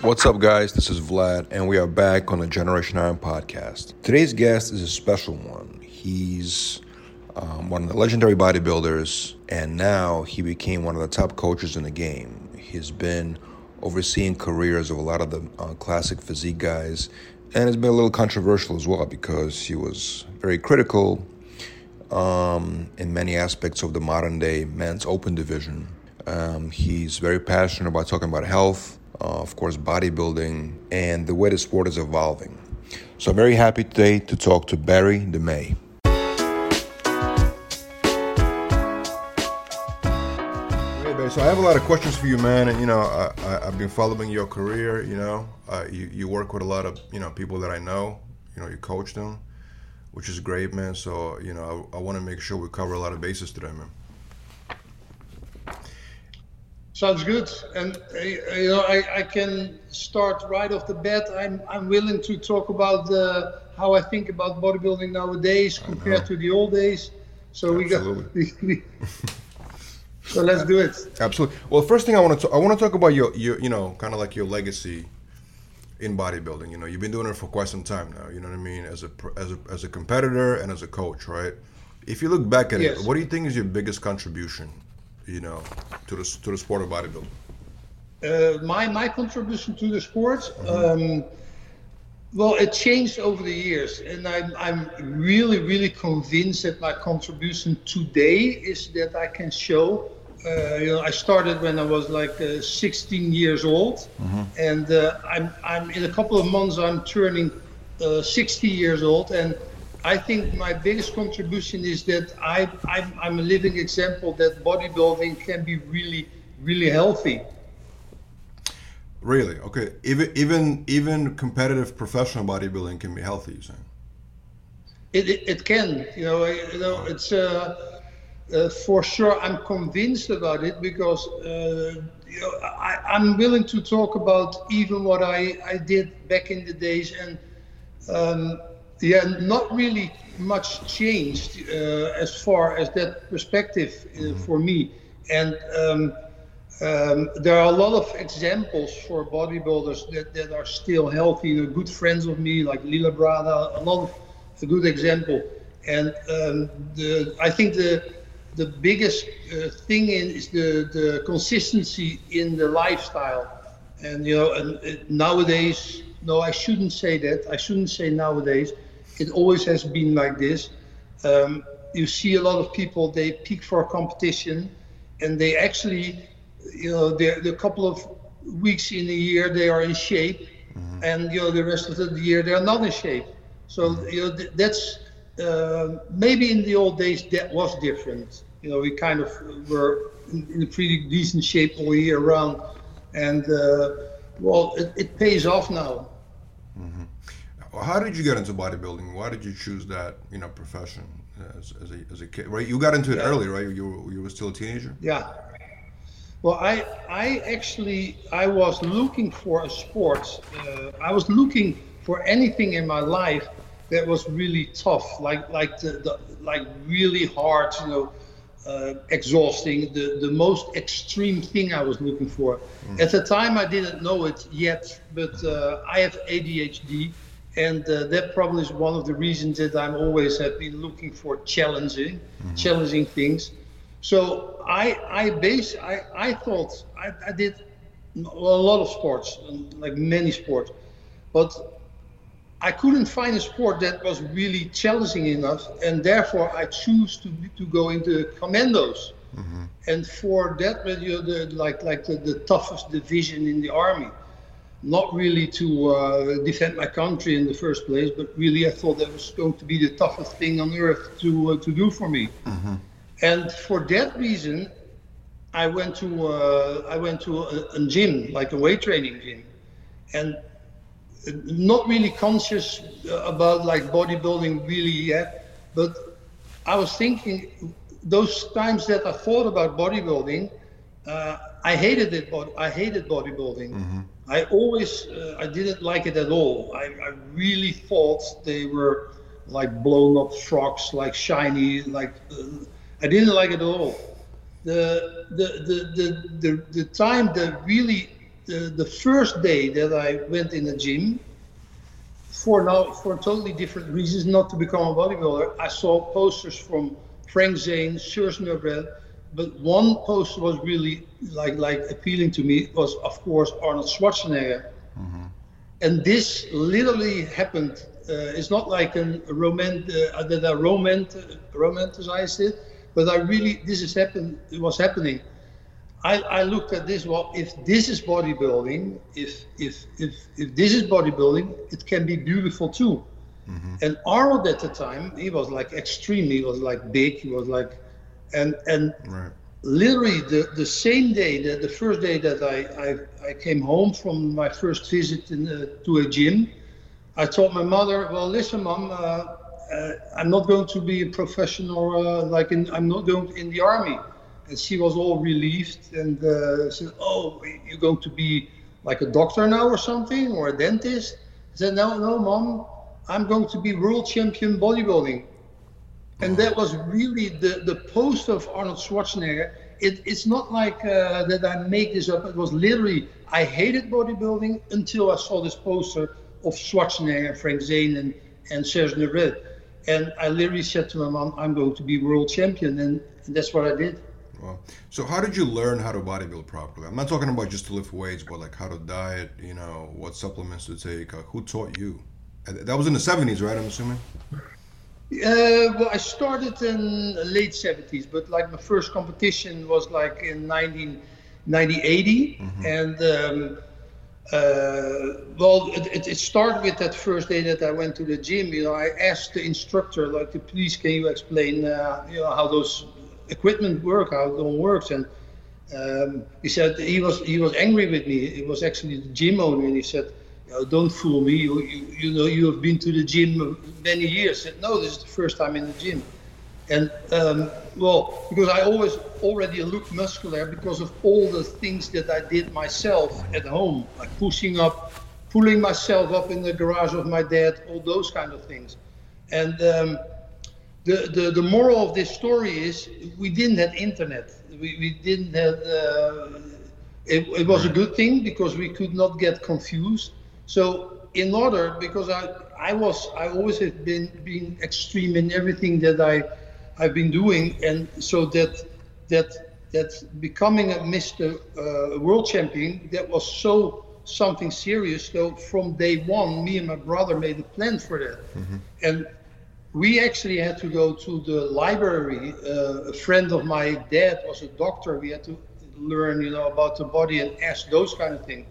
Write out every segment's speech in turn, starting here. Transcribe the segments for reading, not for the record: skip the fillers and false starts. What's up, guys? This is Vlad, and we are back on the Generation Iron Podcast. Today's guest is a special one. He's one of the legendary bodybuilders, and now he became one of the top coaches in the game. He's been overseeing careers of a lot of the classic physique guys, and it's been a little controversial as well because he was very critical in many aspects of the modern-day men's open division. He's very passionate about talking about health, of course, bodybuilding, and the way the sport is evolving. So I'm very happy today to talk to Barry DeMay. Hey, Barry, so I have a lot of questions for you, man. And, you know, I've been following your career, you know. You work with a lot of, you know, people that I know. You know, you coach them, which is great, man. So, you know, I want to make sure we cover a lot of bases today, man. Sounds good, and you know I can start right off the bat. I'm willing to talk about how I think about bodybuilding nowadays compared to the old days. So absolutely. So let's do it. Absolutely. Well, first thing I want to talk about your you know, kind of like your legacy in bodybuilding. You know, you've been doing it for quite some time now. You know what I mean, as a competitor and as a coach, right? If you look back at it, what do you think is your biggest contribution, you know, to the sport of bodybuilding? My contribution to the sport, well, it changed over the years, and I'm really convinced that my contribution today is that I can show. You know, I started when I was like 16 years old, and I'm in a couple of months I'm turning 60 years old, and I think my biggest contribution is that I'm a living example that bodybuilding can be really, really healthy. Really? Okay. Even competitive professional bodybuilding can be healthy, you're saying? It can. You know, it's for sure. I'm convinced about it because you know, I'm willing to talk about even what I did back in the days, and not really much changed as far as that perspective for me. And there are a lot of examples for bodybuilders that are still healthy. You know, good friends of me, like Lila Brada, a good example. And I think the biggest thing is the consistency in the lifestyle. And you know, nowadays, no, I shouldn't say that. I shouldn't say nowadays. It always has been like this. You see a lot of people, they peak for a competition, and they actually, you know, they're a couple of weeks in a year, they are in shape, and, you know, the rest of the year, they're not in shape. So, you know, that's, maybe in the old days, that was different. You know, we kind of were in a pretty decent shape all year round, and, well, it pays off now. How did you get into bodybuilding? Why did you choose that, you know, profession as a kid? Right, you got into it early, right? You were still a teenager. Yeah. Well, I was looking for a sport. I was looking for anything in my life that was really tough, like really hard, you know, exhausting, the most extreme thing I was looking for. At the time, I didn't know it yet, but I have ADHD. And that probably is one of the reasons that I'm always have been looking for challenging things. So I thought I did a lot of sports, like many sports, but I couldn't find a sport that was really challenging enough, and therefore I choose to go into commandos. And for that, you know, the toughest division in the army. Not really to defend my country in the first place, but really I thought that was going to be the toughest thing on earth to do for me. And for that reason, I went to a gym, like a weight training gym, and not really conscious about like bodybuilding really yet, but I was thinking those times that I thought about bodybuilding, I hated it. I hated bodybuilding. Mm-hmm. I always, I didn't like it at all. I really thought they were like blown up frogs, like shiny, like I didn't like it at all. The time that really, the first day that I went in the gym, for totally different reasons, not to become a bodybuilder, I saw posters from Frank Zane, Serge Nubret, but one poster was really like appealing to me. It was, of course, Arnold Schwarzenegger. Mm-hmm. And this literally happened. It's not like that I romanticized it, but I really, it was happening. I looked at this, well, if this is bodybuilding, if this is bodybuilding, it can be beautiful too. Mm-hmm. And Arnold at the time, he was like extreme, he was like big, he was like, and right. Literally the same day, the first day that I came home from my first visit to a gym, I told my mother, well, listen, Mom, I'm not going to be a professional, I'm not going in the army. And she was all relieved and said, oh, you're going to be like a doctor now or something, or a dentist? I said, no, Mom, I'm going to be world champion bodybuilding. And that was really the poster of Arnold Schwarzenegger. It's not like that I make this up. It was literally, I hated bodybuilding until I saw this poster of Schwarzenegger, Frank Zane, and Serge Nubret. And I literally said to my mom, I'm going to be world champion. And that's what I did. Wow. So how did you learn how to bodybuild properly? I'm not talking about just to lift weights, but like how to diet, you know, what supplements to take. Who taught you? That was in the 70s, right, I'm assuming? Well, I started in the late 70s, but like my first competition was like in 1980. Mm-hmm. And well, it started with that first day that I went to the gym. You know, I asked the instructor, like, please, can you explain, you know, how those equipment workout don't work? And he said he was angry with me. It was actually the gym owner, and he said, "Don't fool me. You know you have been to the gym many years." I said, "No, this is the first time in the gym." And well, because I always already looked muscular because of all the things that I did myself at home, like pushing up, pulling myself up in the garage of my dad, all those kind of things. And The moral of this story is we didn't have internet. We didn't have, it was a good thing because we could not get confused. So in order, because I always have been extreme in everything that I've been doing. And so that becoming a Mr. World Champion, that was so something serious. So from day one, me and my brother made a plan for that. Mm-hmm. And we actually had to go to the library. A friend of my dad was a doctor. We had to learn, you know, about the body and ask those kind of things.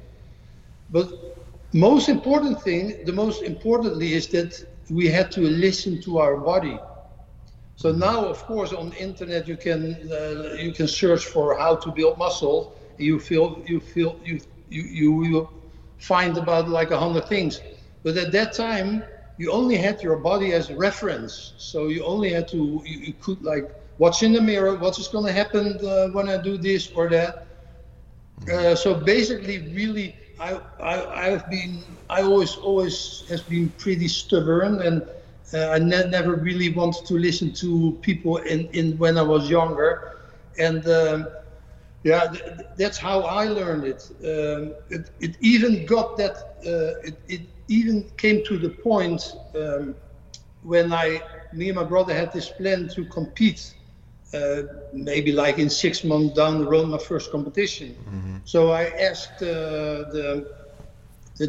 But most importantly is that we had to listen to our body. So now, of course, on the internet you can search for how to build muscle. You will find about like 100 things. But at that time, you only had your body as a reference, so you only had to, you could like watch in the mirror, what's going to happen when I do this or that. So basically, really, I always have been pretty stubborn, and I never really wanted to listen to people in when I was younger, and yeah, that's how I learned it. It even got that. It even came to the point when me and my brother had this plan to compete, maybe like in 6 months down the road, my first competition. Mm-hmm. So I asked the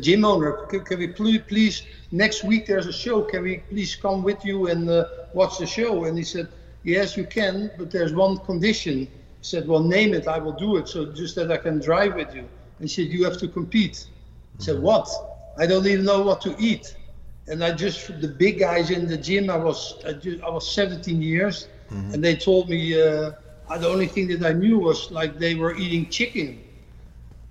gym owner, can we please, next week there's a show, can we please come with you and watch the show? And he said, yes, you can, but there's one condition. He said, well, name it, I will do it, so just that I can drive with you. And he said, you have to compete. I said, what? I don't even know what to eat. And the big guys in the gym, I was 17 years, mm-hmm. and they told me the only thing that I knew was like they were eating chicken.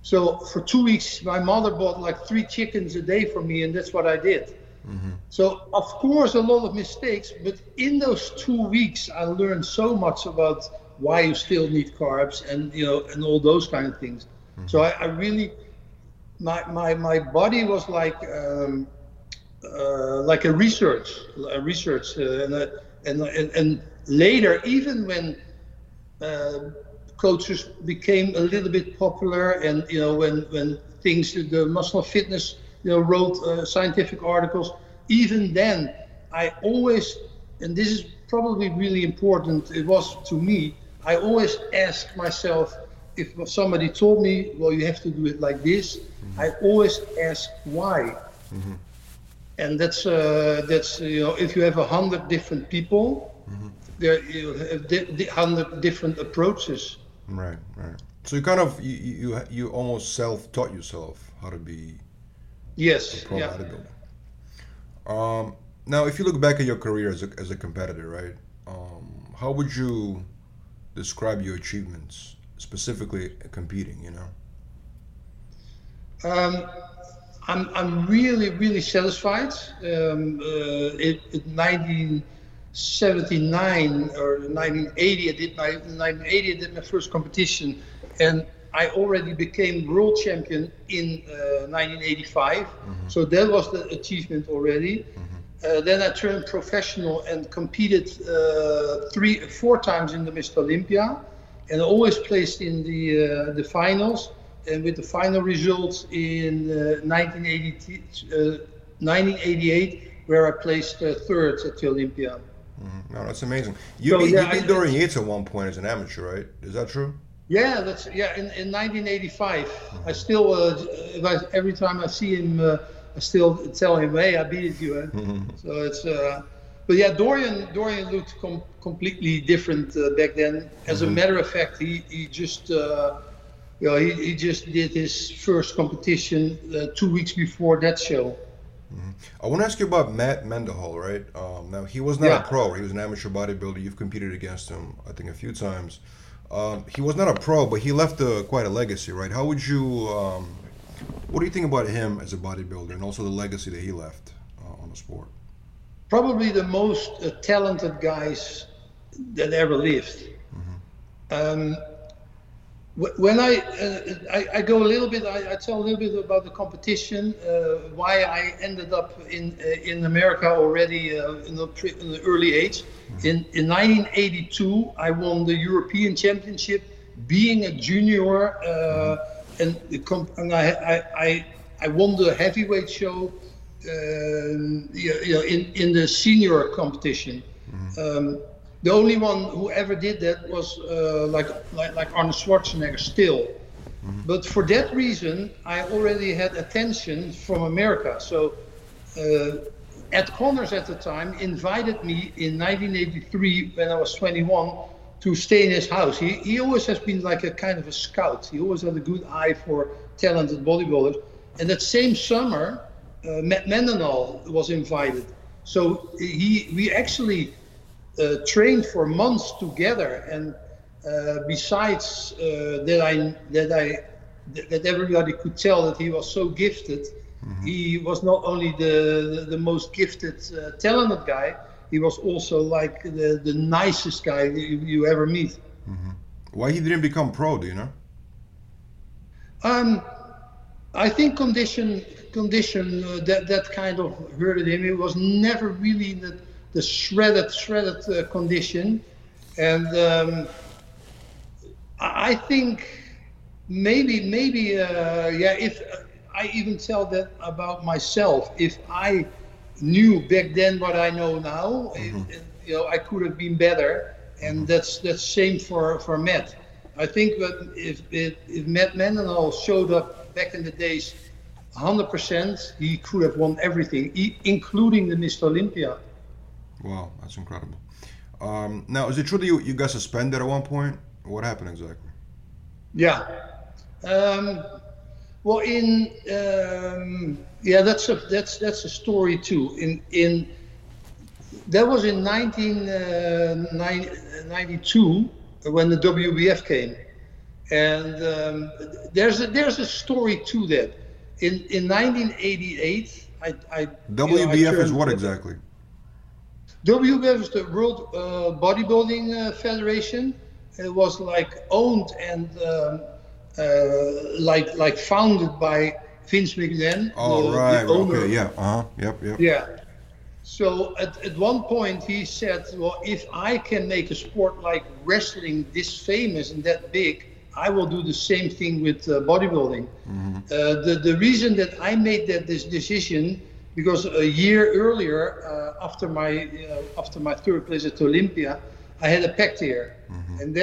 So for 2 weeks, my mother bought like 3 chickens a day for me, and that's what I did. Mm-hmm. So of course, a lot of mistakes, but in those 2 weeks, I learned so much about why you still need carbs and, you know, and all those kind of things. Mm-hmm. So I really, my body was like a research, and later, even when coaches became a little bit popular, and you know, when things, the Muscle Fitness, you know, wrote scientific articles, even then, I always, and this is probably really important, it was to me, I always asked myself, if somebody told me, well, you have to do it like this, mm-hmm. I always ask why. Mm-hmm. And that's you know, if you have 100 different people, mm-hmm. there you have 100 different approaches. Right, right. So you kind of you almost self-taught yourself how to be. Yes. A pro, yeah. Bodybuilder. Now, if you look back at your career as a competitor, right? How would you describe your achievements, specifically competing? You know. I'm really satisfied. In 1979 or 1980, I did my first competition, and I already became world champion in 1985. Mm-hmm. So that was the achievement already. Mm-hmm. Then I turned professional and competed 4 times in the Mr. Olympia, and always placed in the finals. And with the final results in 1988, where I placed third at the Olympia. Mm-hmm. No, that's amazing. You beat Dorian Yates at one point as an amateur, right? Is that true? Yeah, in 1985. Mm-hmm. I still, every time I see him, I still tell him, hey, I beat you. Eh? Mm-hmm. So it's, but yeah, Dorian looked completely different back then. As mm-hmm. a matter of fact, he just, you know, he just did his first competition 2 weeks before that show. Mm-hmm. I want to ask you about Matt Mendenhall, right? Now, he was not a pro. He was an amateur bodybuilder. You've competed against him, I think, a few times. He was not a pro, but he left quite a legacy, right? How would you... what do you think about him as a bodybuilder and also the legacy that he left on the sport? Probably the most talented guys that ever lived. Mm-hmm. When I go a little bit, I tell a little bit about the competition, why I ended up in America already in the early age. Mm-hmm. In 1982, I won the European Championship, being a junior, and I won the heavyweight show, in the senior competition. Mm-hmm. The only one who ever did that was like Arnold Schwarzenegger still. Mm-hmm. But for that reason, I already had attention from America. So Ed Connors at the time invited me in 1983, when I was 21, to stay in his house. He always has been like a kind of a scout. He always had a good eye for talented bodybuilders. And that same summer, Matt Mendenhall was invited. So we actually... trained for months together, and besides that everybody could tell that he was so gifted. Mm-hmm. He was not only the most gifted, talented guy. He was also like the nicest guy you ever meet. Mm-hmm. Why he didn't become pro? Do you know? I think condition that kind of hurted him. He was never really the shredded condition, and I think if I even tell that about myself, if I knew back then what I know now, mm-hmm. I could have been better, and that's same for Matt. I think that if Matt Mendenhall showed up back in the days 100%, he could have won everything, including the Mr. Olympia. Wow, that's incredible. Now, is it true that you got suspended at one point? What happened exactly? Yeah. Well, that's a story too. That was in 1992 when the WBF came, And there's a story to that. In 1988, WBF, you know, is what exactly? WBF is the World Bodybuilding Federation. It was like owned and like founded by Vince McLean. Oh, the, right, the owner. Okay, yeah, yep. Yeah. So at one point he said, well, if I can make a sport like wrestling this famous and that big, I will do the same thing with bodybuilding. Mm-hmm. The reason that I made this decision, because a year earlier, after my third place at Olympia, I had a pec tear. Mm-hmm. And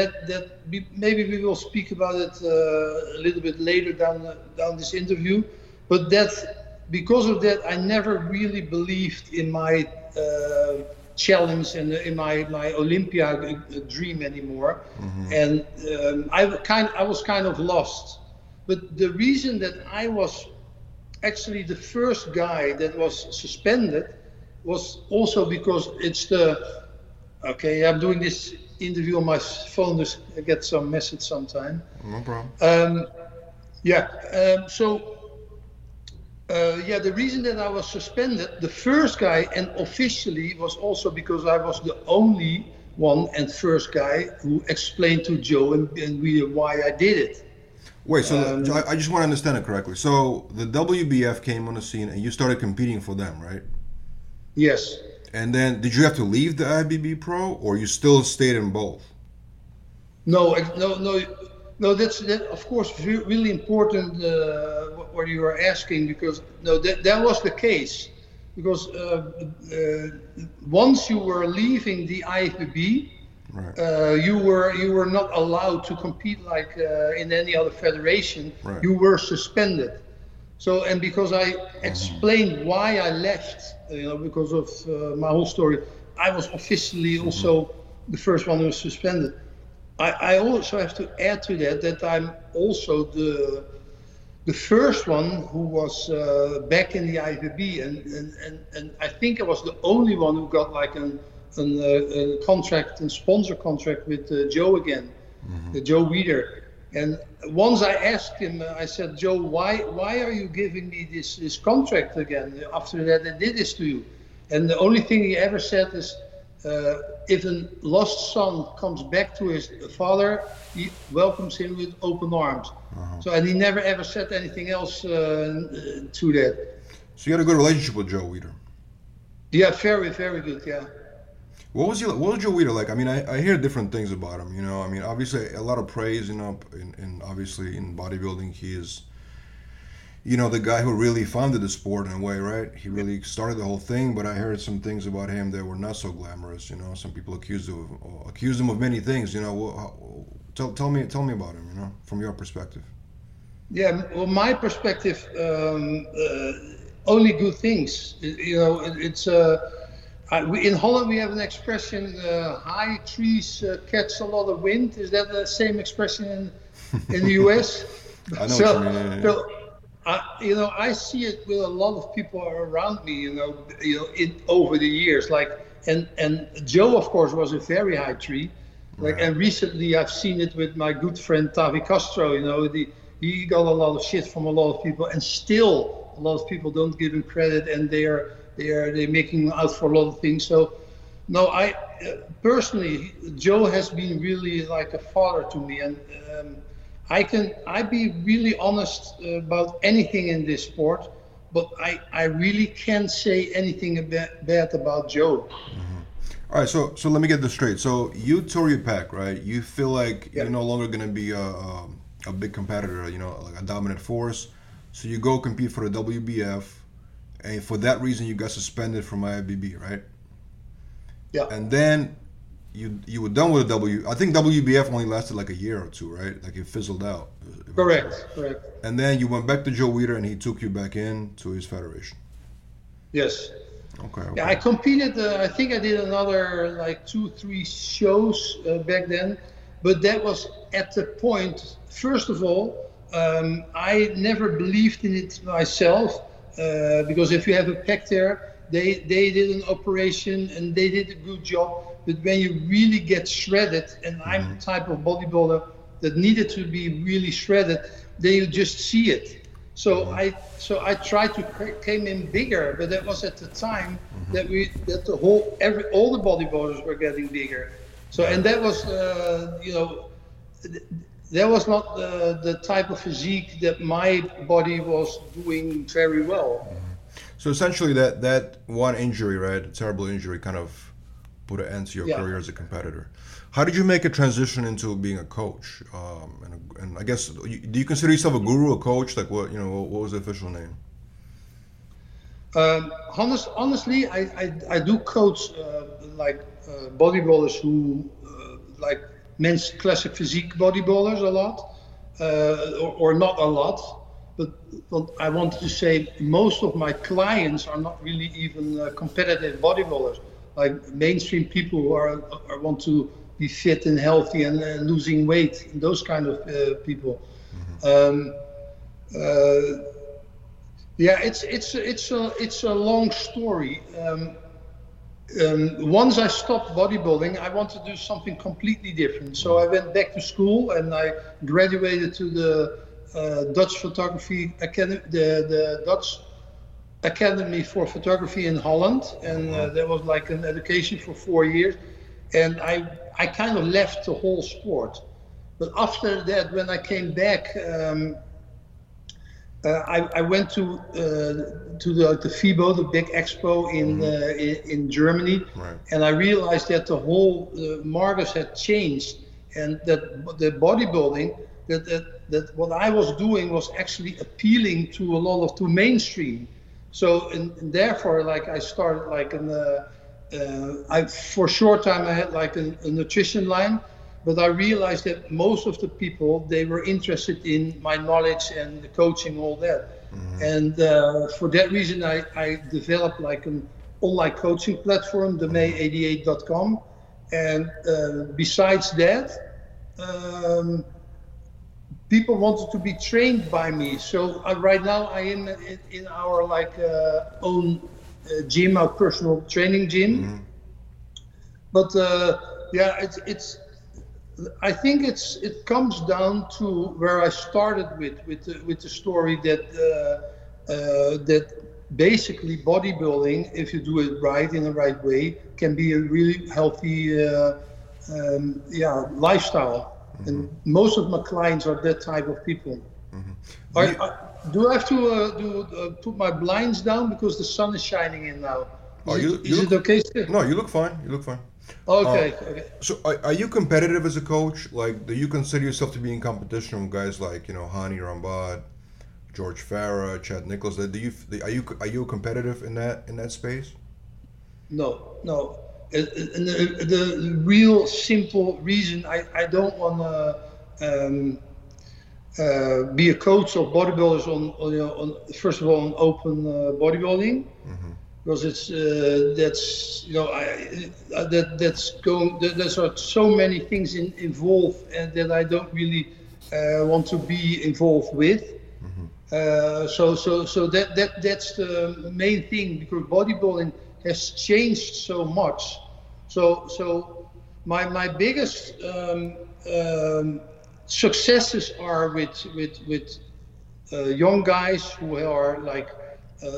maybe we will speak about it a little bit later down this interview. But because of that, I never really believed in my challenge and in my Olympia dream anymore. Mm-hmm. And I was kind of lost. But the reason that I was actually the first guy that was suspended was also because it's the... Okay, I'm doing this interview on my phone, just get some message sometime. No problem. The reason that I was suspended, the first guy and officially, was also because I was the only one and first guy who explained to Joe and why I did it. Wait, so I just want to understand it correctly. So the WBF came on the scene and you started competing for them, right? Yes. And then, did you have to leave the IFBB Pro, or you still stayed in both? No. That's of course really important what you are asking, because that was the case, because once you were leaving the IFBB, right. you were not allowed to compete like in any other federation. Right. You were suspended. So, and because I explained why I left, because of my whole story, I was officially also the first one who was suspended. I also have to add to that I'm also the first one who was back in the IFBB, and I think I was the only one who got like a contract and sponsor contract with Joe again, Joe Weider. And once I asked him, I said, Joe, why are you giving me this contract again after that I did this to you? And the only thing he ever said is, if a lost son comes back to his father, he welcomes him with open arms. Uh-huh. So, and he never ever said anything else to that. So you had a good relationship with Joe Weider. Yeah, very, very good, yeah. What was Joe Weider like? I mean, I hear different things about him, you know. I mean, obviously a lot of praise, you know, and obviously in bodybuilding he is, you know, the guy who really founded the sport in a way, right? He really started the whole thing, but I heard some things about him that were not so glamorous, you know. Some people accused him of many things, you know. Tell me about him, you know, from your perspective. Yeah, well, my perspective, only good things, you know. In Holland, we have an expression, high trees catch a lot of wind. Is that the same expression in the US? I know what you mean. So, you know, I see it with a lot of people around me, you know, over the years. Like, and Joe, of course, was a very high tree. Like, right. And recently I've seen it with my good friend Tavi Castro, you know. He got a lot of shit from a lot of people, and still a lot of people don't give him credit, and they're making out for a lot of things. So, no, I personally, Joe has been really like a father to me, and I be really honest about anything in this sport, but I really can't say anything bad about Joe. Mm-hmm. All right, so let me get this straight. So you tore your pec, right? You feel like you're no longer going to be a big competitor, you know, like a dominant force. So you go compete for the WBF. And for that reason, you got suspended from IFBB, right? Yeah. And then you were done with the I think WBF only lasted like a year or two, right? Like it fizzled out. Correct. And then you went back to Joe Weider, and he took you back in to his federation. Yes. Okay. Yeah, I competed. I think I did another like 2-3 shows back then, but that was at the point. First of all, I never believed in it myself. Because if you have a pec tear, they did an operation and they did a good job. But when you really get shredded, and I'm the type of bodybuilder that needed to be really shredded, they'll just see it. So I tried to came in bigger, but that was at the time that the whole all the bodybuilders were getting bigger. So and that was you know, that was not the type of physique that my body was doing very well. So essentially, that one injury, right, terrible injury, kind of put an end to your career as a competitor. How did you make a transition into being a coach? And I guess, do you consider yourself a guru, a coach? Like, what, you know, what was the official name? Honestly, I do coach like bodybuilders who like men's classic physique bodybuilders a lot, or not a lot. But I want to say most of my clients are not really even competitive bodybuilders, like mainstream people who are want to be fit and healthy and losing weight, and those kind of people. Yeah, it's a long story. Once I stopped bodybuilding, I wanted to do something completely different. So I went back to school and I graduated to the Dutch Photography Academy, the Dutch Academy for Photography in Holland, and that was like an education for 4 years. And I kind of left the whole sport. But after that, when I came back, I went to the FIBO, the big expo in Germany, and I realized that the whole market had changed, and that the bodybuilding, that what I was doing was actually appealing to a lot of mainstream. So and therefore, like I started like an. For a short time I had like a nutrition line, but I realized that most of the people, they were interested in my knowledge and the coaching, all that. And for that reason, I developed like an online coaching platform, themay88.com. And besides that, people wanted to be trained by me. So right now I am in our like own gym, our personal training gym, but yeah, I think it comes down to where I started with the story that that basically bodybuilding, if you do it right in the right way, can be a really healthy yeah, lifestyle. And most of my clients are that type of people. Do I have to put my blinds down because the sun is shining in now? Is it okay still? No, you look fine. You look fine. Okay. Okay. So, are you competitive as a coach? Like, do you consider yourself to be in competition with guys like, you know, Hani Rambad, George Farah, Chad Nichols? Are you competitive in that space? No. The real simple reason I don't want to. Be a coach of bodybuilders on first of all on open bodybuilding, because it's that's, you know, there's so many things involved and that I don't really want to be involved with. So that's the main thing, because bodybuilding has changed so much. So my biggest successes are with young guys who are like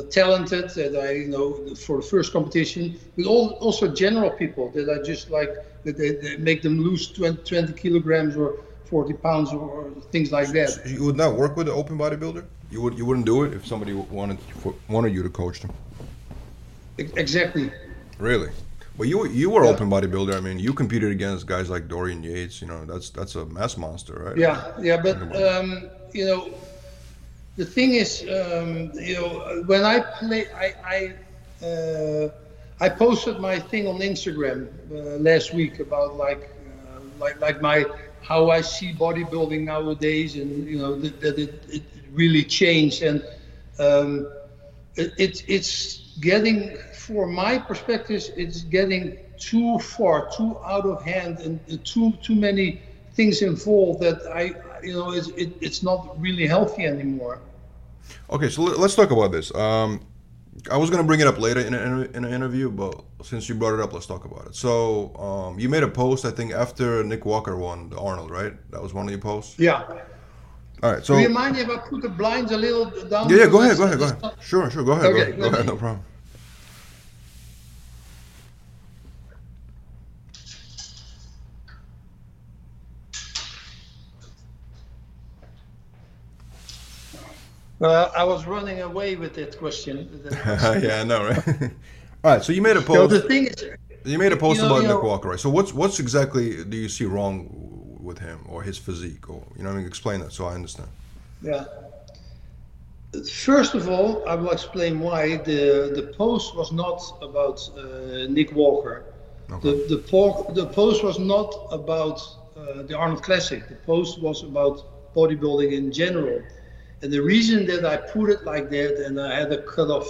talented, that I, you know, for the first competition, but also general people that I just like, that they make them lose 20 kilograms or 40 pounds or things like that. So you would not work with an open bodybuilder? You wouldn't do it if somebody wanted you to coach them? Exactly. Really? But you were open bodybuilder. I mean, you competed against guys like Dorian Yates. You know, that's a mass monster, right? Yeah. But you know, the thing is, you know, when I play, I posted my thing on Instagram last week about like my, how I see bodybuilding nowadays, and you know that it really changed, and it's getting. From my perspective, it's getting too far, too out of hand, and too many things involved that it's not really healthy anymore. Okay, so let's talk about this. I was gonna bring it up later in an interview, but since you brought it up, let's talk about it. So you made a post, I think, after Nick Walker won the Arnold, right? That was one of your posts. Yeah. All right. So do you mind if I put the blinds a little down? Yeah, yeah. Go ahead. Sure. Go ahead. Okay, go ahead. No problem. I was running away with that question. Yeah, I know, right? All right, so you made a post. So the thing is, you made a post about Nick Walker, right? So what's exactly do you see wrong with him or his physique, or explain that so I understand. Yeah. First of all, I will explain why the post was not about Nick Walker. Okay. The post was not about the Arnold Classic. The post was about bodybuilding in general. And the reason that I put it like that, and I had a cut-off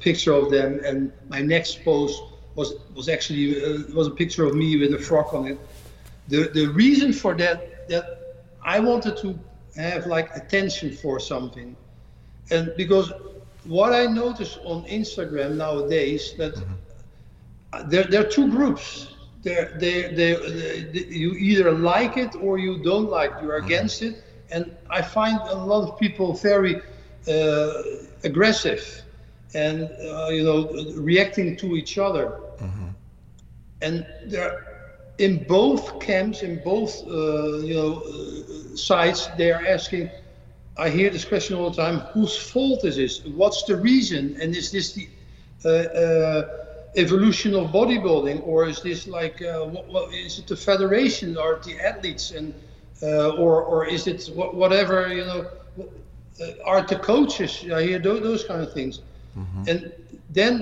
picture of them, and my next post was actually was a picture of me with a frock on it. The reason for that I wanted to have like attention for something, and because what I notice on Instagram nowadays that there are two groups. You either like it or you don't like it. You're against it. And I find a lot of people very aggressive and, reacting to each other. Mm-hmm. And in both camps, in both, sides, they're asking, I hear this question all the time, whose fault is this? What's the reason? And is this the evolution of bodybuilding? Or is this like, is it the federation or the athletes? And or is it whatever, are the coaches, I hear those kind of things. Mm-hmm. And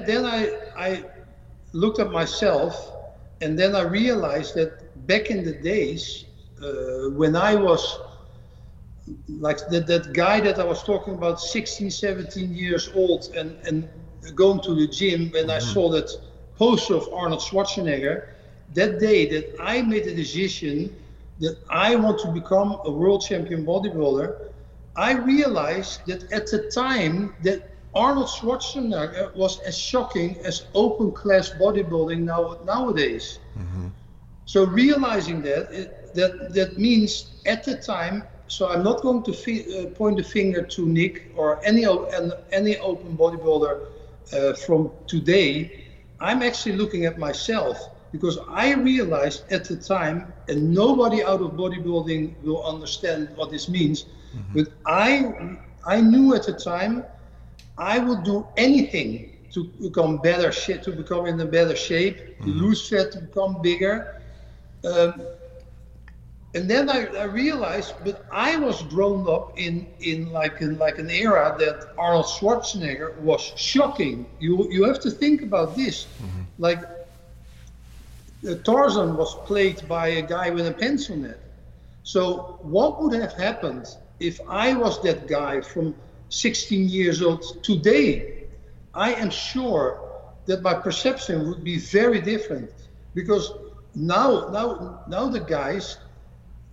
then I looked at myself, and then I realized that back in the days, when I was like that guy that I was talking about, 16, 17 years old and going to the gym, when I saw that poster of Arnold Schwarzenegger, that day that I made the decision that I want to become a world champion bodybuilder, I realized that at the time that Arnold Schwarzenegger was as shocking as open class bodybuilding nowadays. Mm-hmm. So realizing that means at the time, so I'm not going to point the finger to Nick or any open bodybuilder from today. I'm actually looking at myself. Because I realized at the time, and nobody out of bodybuilding will understand what this means, but I knew at the time I would do anything to become better, to become in a better shape, to lose fat, to become bigger. And then I realized, but I was grown up in an era that Arnold Schwarzenegger was shocking. You have to think about this, like. Tarzan was played by a guy with a pencil net. So what would have happened if I was that guy from 16 years old today? I am sure that my perception would be very different, because now the guys,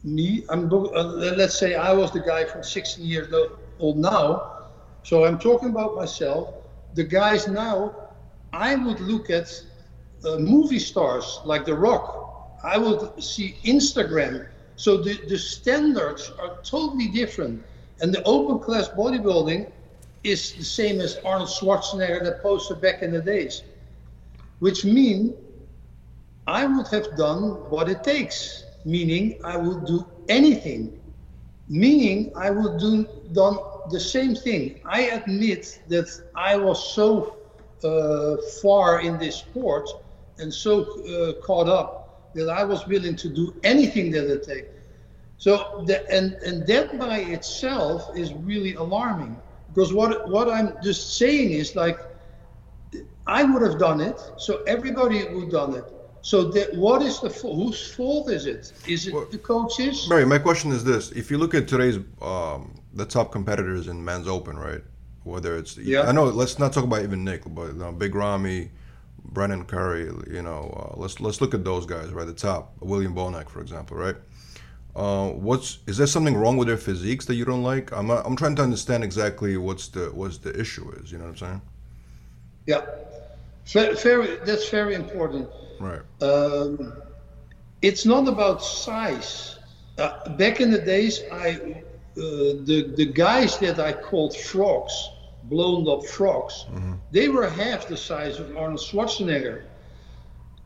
let's say I was the guy from 16 years old now, so I'm talking about myself. The guys now, I would look at movie stars like The Rock. I would see Instagram. So the standards are totally different. And the open class bodybuilding is the same as Arnold Schwarzenegger that posted back in the days, which mean I would have done what it takes, meaning I would do anything, meaning I would do done the same thing. I admit that I was so far in this sport and so caught up that I was willing to do anything that it takes. So and that by itself is really alarming, because what I'm just saying is like I would have done it, so everybody would have done it. So that what is whose fault is it? Is it the coaches? Barry, my question is this: if you look at today's the top competitors in men's open, right? Whether it's I know, let's not talk about even Nick, but Big Ramy, Brandon Curry, let's look at those guys right at the top. William Bonac, for example, right? Is there something wrong with their physiques that you don't like? I'm trying to understand exactly what's the issue is. You know what I'm saying? Yeah, that's very important. Right. It's not about size. Back in the days, the guys that I called frogs, blown up frogs, mm-hmm. they were half the size of Arnold Schwarzenegger.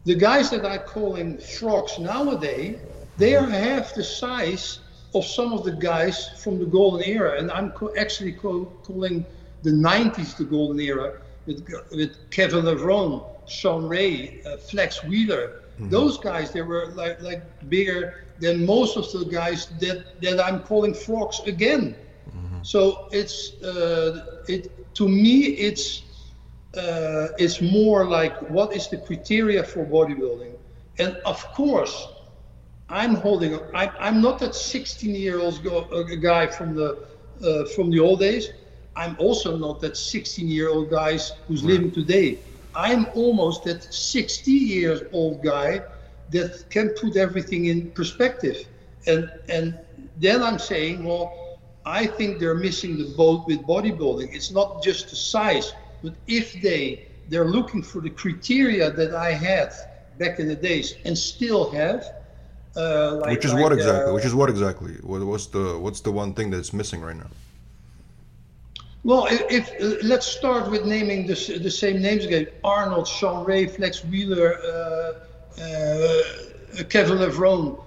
The guys that I call him frogs nowadays, they are half the size of some of the guys from the golden era. And I'm actually calling the 90s the golden era with Kevin Levrone, Shawn Ray, Flex Wheeler. Mm-hmm. Those guys, they were like bigger than most of the guys that I'm calling frogs again. Mm-hmm. So to me, it's more like, what is the criteria for bodybuilding? And of course, I'm not that 16-year-old guy from the old days. I'm also not that 16-year-old guys who's right. living today. I'm almost that 60-year-old guy that can put everything in perspective. And then I'm saying, well, I think they're missing the boat with bodybuilding. It's not just the size, but if they're looking for the criteria that I had back in the days and still have. Which is what exactly? What's the one thing that's missing right now? Well, if let's start with naming the same names again: Arnold, Shawn Ray, Flex Wheeler, Kevin Levrone.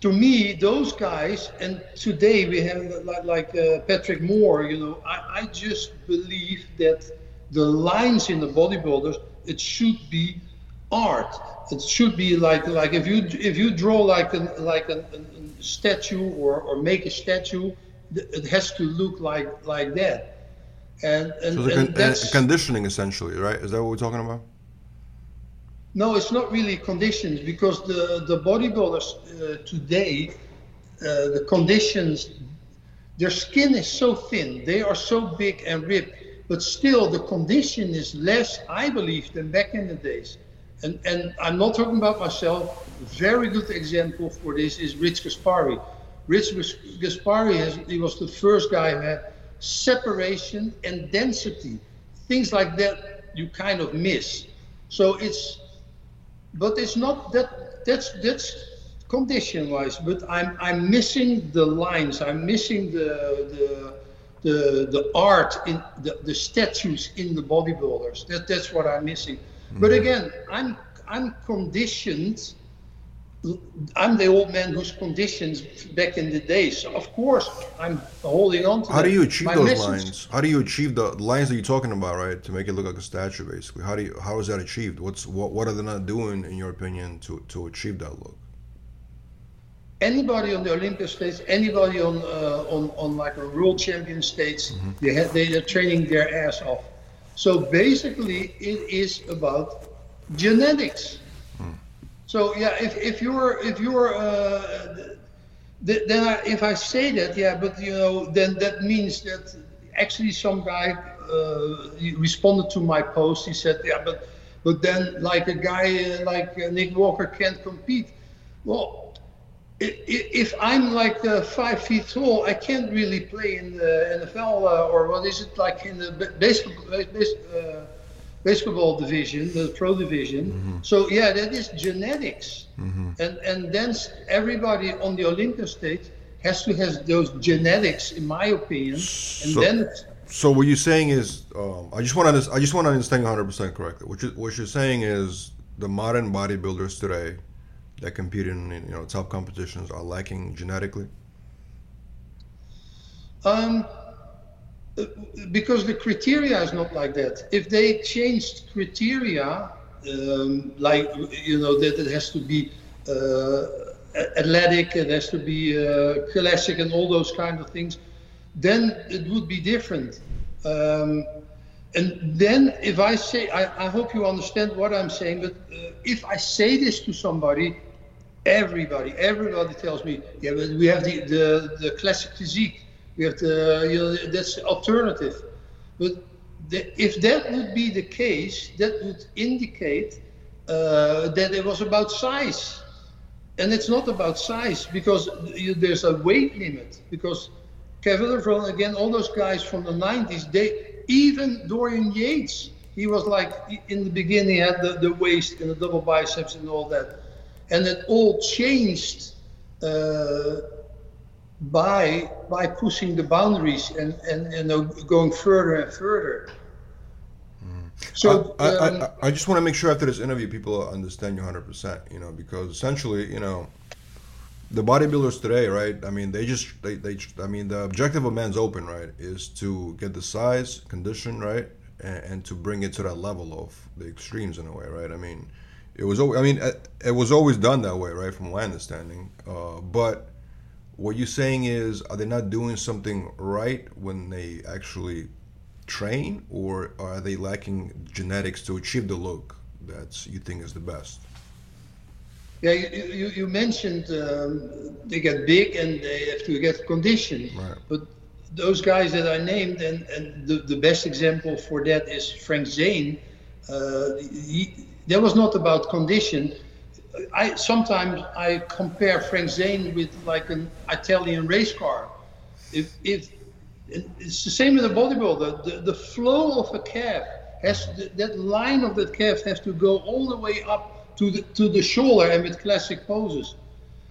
To me, those guys, and today we have like Patrick Moore. You know, I just believe that the lines in the bodybuilders, it should be art. It should be like if you draw like a statue or make a statue, it has to look like that. And that's conditioning, essentially, right? Is that what we're talking about? No, it's not really conditions, because the bodybuilders today, the conditions, their skin is so thin, they are so big and ripped, but still the condition is less, I believe, than back in the days. And I'm not talking about myself. A very good example for this is Rich Gaspari. Rich Gaspari, he was the first guy who had separation and density. Things like that you kind of miss. So it's not that, that's condition-wise, but I'm missing the lines. I'm missing the art in the statues in the bodybuilders. That's what I'm missing. Mm-hmm. But again, I'm conditioned. I'm the old man who's conditioned back in the day. So of course, I'm holding on to. How do you achieve those lines? How do you achieve the lines that you're talking about, right? To make it look like a statue, basically. How is that achieved? What are they not doing, in your opinion, to achieve that look? Anybody on the Olympia stage, anybody on like a world champion stage, mm-hmm. they're training their ass off. So basically, it is about genetics. Hmm. So yeah, if I say that, yeah, but you know, then that means that actually some guy he responded to my post. He said, yeah, but then like a guy like Nick Walker can't compete. Well, if I'm like 5 feet tall, I can't really play in the NFL or what is it like in the basketball division, the pro division. Mm-hmm. So yeah, that is genetics. Mm-hmm. And then everybody on the Olympia stage has to have those genetics, in my opinion. And so what you're saying is, I just want to understand 100% correctly. What you're saying is the modern bodybuilders today that compete in, you know, top competitions are lacking genetically? Because the criteria is not like that. If they changed criteria, like, you know, that it has to be athletic, it has to be classic and all those kind of things, then it would be different. And then if I say, I hope you understand what I'm saying, but if I say this to somebody, everybody tells me, yeah, but we have the classic physique, we have the, you know, that's alternative. But if that would be the case, that would indicate that it was about size. And it's not about size, because there's a weight limit, because Kevin Levrone, again, all those guys from the 90s, they, even Dorian Yates, he was like, in the beginning, he had the waist and the double biceps and all that. And it all changed by pushing the boundaries and going further and further. So I just want to make sure after this interview, people understand you 100%, you know, because essentially, you know, the bodybuilders today, right? I mean, the objective of Men's Open, right, is to get the size, condition, right, and to bring it to that level of the extremes in a way, right? I mean, it was always done that way, right, from my understanding. But what you're saying is, are they not doing something right when they actually train, or are they lacking genetics to achieve the look that you think is the best? Yeah, you mentioned they get big and they have to get conditioned. Right. But those guys that I named, and the best example for that is Frank Zane. That was not about condition. Sometimes I compare Frank Zane with like an Italian race car. If it's the same with a bodybuilder, the flow of a calf has that line of that calf has to go all the way up to the shoulder, and with classic poses.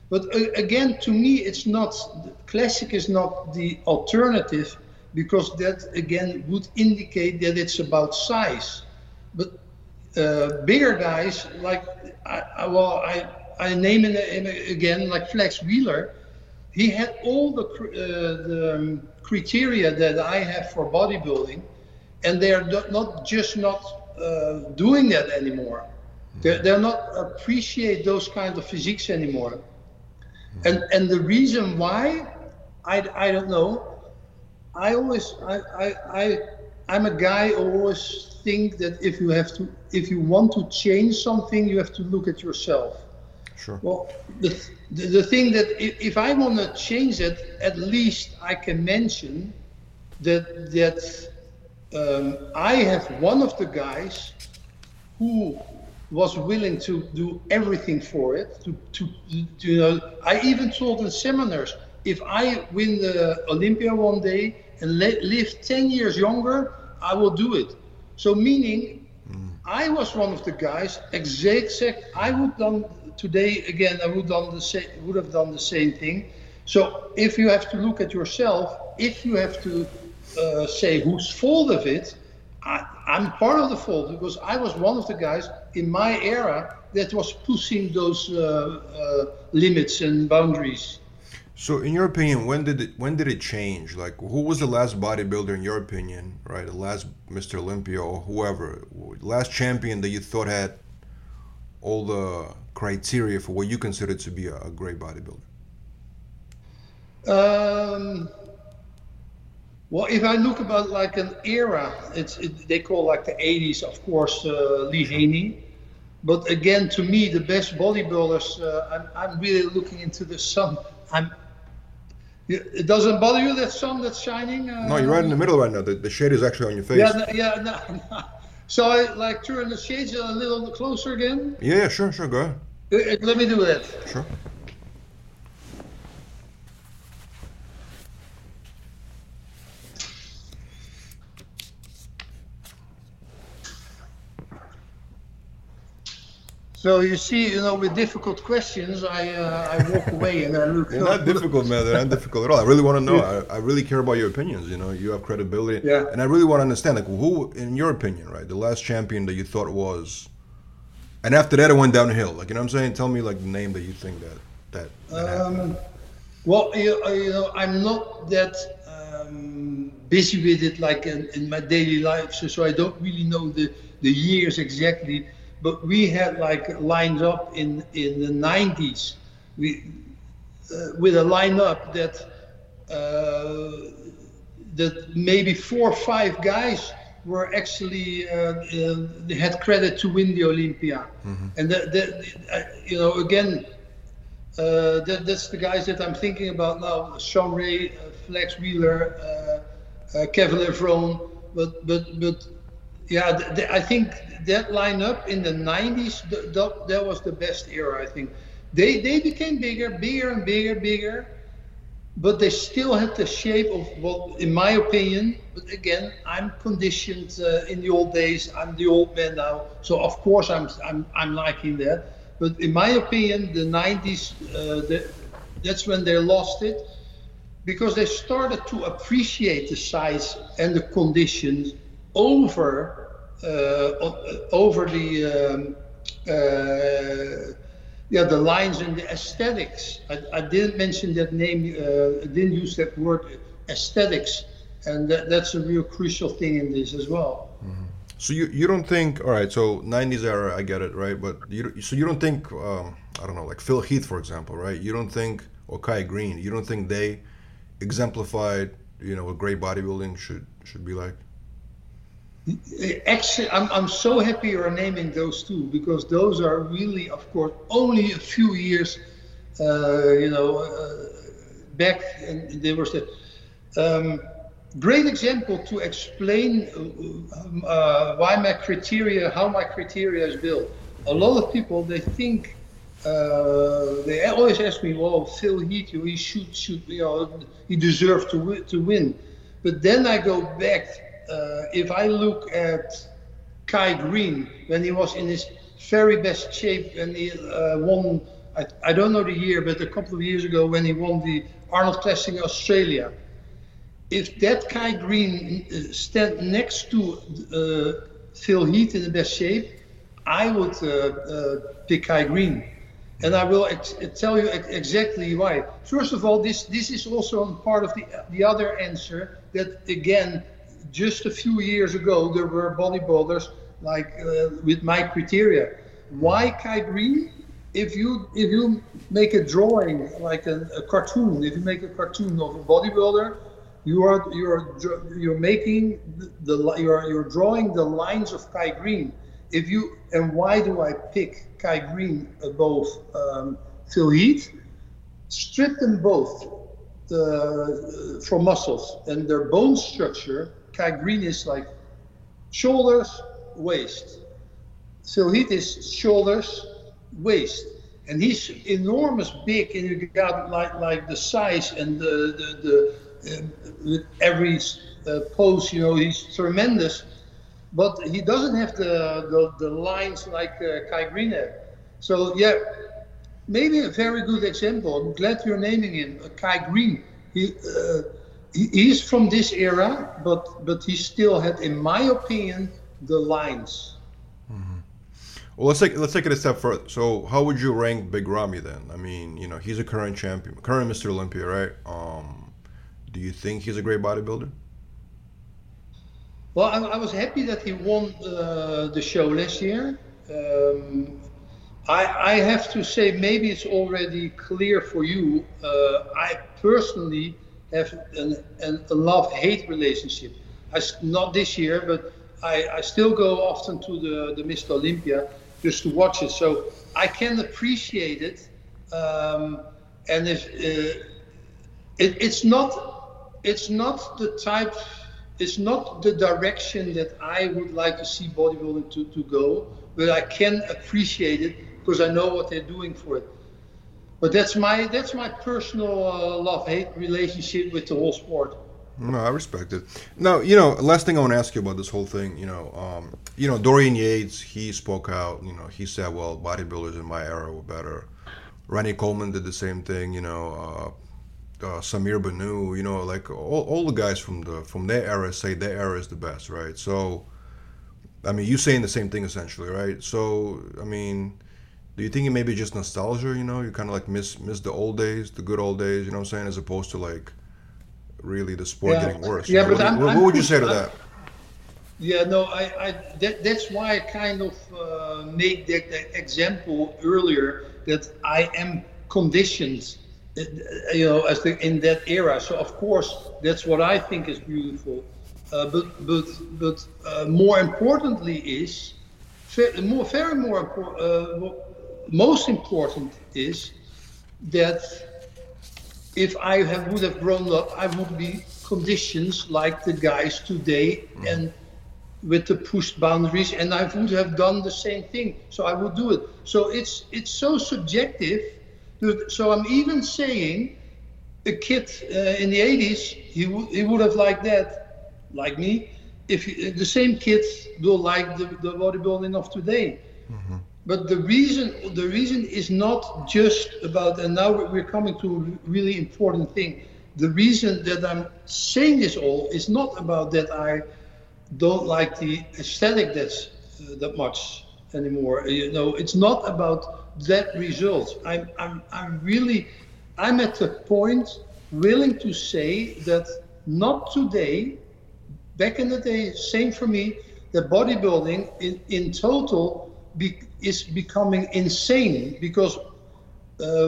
But again, to me, classic is not the alternative, because that again would indicate that it's about size. But bigger guys like I name him again, like Flex Wheeler. He had all the criteria that I have for bodybuilding, and they're not doing that anymore. Mm-hmm. They're not appreciate those kind of physiques anymore. Mm-hmm. And the reason why, I don't know. I'm a guy who always think that if you want to change something, you have to look at yourself. Sure. Well, the thing that if I want to change it, at least I can mention that I have one of the guys who was willing to do everything for it. I even told in seminars, if I win the Olympia one day and live 10 years younger, I will do it. So meaning, I was one of the guys. I would done. Today, again, I would have done the same thing. So if you have to look at yourself, if you have to say whose fault of it, I'm part of the fault, because I was one of the guys in my era that was pushing those limits and boundaries. So in your opinion, when did it change? Like, who was the last bodybuilder in your opinion, right? The last Mr. Olympia or whoever, last champion that you thought had all the criteria for what you consider to be a great bodybuilder? Well, if I look about like an era, they call like the 80s, of course, Lee Haney. But again, to me, the best bodybuilders, I'm really looking into the sun. It doesn't bother you, that sun that's shining? No, you're right in the middle right now. The shade is actually on your face. Yeah, no. So I like turn the shades a little closer again? Yeah, sure, go ahead. Let me do that. Sure. So you see, with difficult questions, I walk away and I look. You're not difficult, man. They're not difficult at all. I really want to know. I really care about your opinions. You have credibility, and I really want to understand, like, who, in your opinion, right, the last champion that you thought was, and after that it went downhill. Like, you know what I'm saying? Tell me like the name that you think that happened. Well, I'm not that busy with it like in my daily life, so I don't really know the years exactly. But we had like lined up in the 90s with a lineup that maybe 4 or 5 guys were actually they had credit to win the Olympia. Mm-hmm. And that's the guys that I'm thinking about now: Shawn Ray, Flex Wheeler, Kevin Levrone. But yeah, I think that lineup in the 90s, that was the best era, I think. They became bigger and bigger, but they still had the shape of what, in my opinion, but again, I'm conditioned in the old days. I'm the old man now, so of course I'm liking that. But in my opinion, the 90s, that's when they lost it, because they started to appreciate the size and the conditions over the lines and the aesthetics. I didn't mention that name, I didn't use that word, aesthetics, and that's a real crucial thing in this as well. Mm-hmm. So you don't think, all right, so 90s era, I get it, right? But you don't think, I don't know, like Phil Heath, for example, right? You don't think, or Kai Greene, you don't think they exemplified, you know, what great bodybuilding should be like? Actually, I'm so happy you're naming those two, because those are really, of course, only a few years, back, and they were said. Great example to explain how my criteria is built. A lot of people, they think, they always ask me, well, Phil Heath, he should, he deserved to win. But then I go back. If I look at Kai Greene, when he was in his very best shape, and he won, I don't know the year, but a couple of years ago, when he won the Arnold Classic in Australia. If that Kai Greene stand next to Phil Heath in the best shape, I would pick Kai Greene. And I will tell you exactly why. First of all, this is also part of the other answer, that again, just a few years ago, there were bodybuilders like with my criteria. Why Kai Greene? If you make a drawing like a cartoon, if you make a cartoon of a bodybuilder, you're drawing the lines of Kai Greene. And why do I pick Kai Greene above Phil Heath? Strip them both from muscles, and their bone structure. Kai Greene is like shoulders, waist. Phil Heath is shoulders, waist. And he's enormous big, and you got like the size and with every pose, he's tremendous. But he doesn't have the lines like Kai Greene had. So yeah, maybe a very good example. I'm glad you're naming him, Kai Greene. He's from this era, but he still had, in my opinion, the lines. Mm-hmm. Well, let's take it a step further. So, how would you rank Big Ramy then? I mean, he's a current champion, current Mr. Olympia, right? Do you think he's a great bodybuilder? Well, I was happy that he won the show last year. I have to say, maybe it's already clear for you. I personally have a love-hate relationship. Not this year, but I still go often to the Mr. Olympia just to watch it. So I can appreciate it, and if it's not the direction that I would like to see bodybuilding to go, but I can appreciate it because I know what they're doing for it. But that's my personal love-hate relationship with the whole sport. No, I respect it. Now, last thing I want to ask you about this whole thing, Dorian Yates, he spoke out, he said, well, bodybuilders in my era were better. Ronnie Coleman did the same thing, Samir Banu, like all the guys from their era say their era is the best, right? So, I mean, you saying the same thing essentially, right? So, I mean, do you think it may be just nostalgia, you kind of like miss the old days, the good old days, as opposed to like really the sport getting worse? Yeah, but what would you say to that? Yeah, no, that's why I kind of made that example earlier, that I am conditioned, in that era. So of course, that's what I think is beautiful. But more importantly is, most important is that if I would have grown up, I would be conditioned like the guys today, and with the pushed boundaries, and I would have done the same thing, so I would do it. So it's so subjective. So I'm even saying a kid in the 80s, he would have liked that, like me. The same kids will like the bodybuilding of today. Mm-hmm. But the reason is not just about, and now we're coming to a really important thing. The reason that I'm saying this all is not about that I don't like the aesthetic that much anymore. You know, it's not about that result. I'm at the point willing to say that not today, back in the day, same for me, that bodybuilding in total is becoming insane, because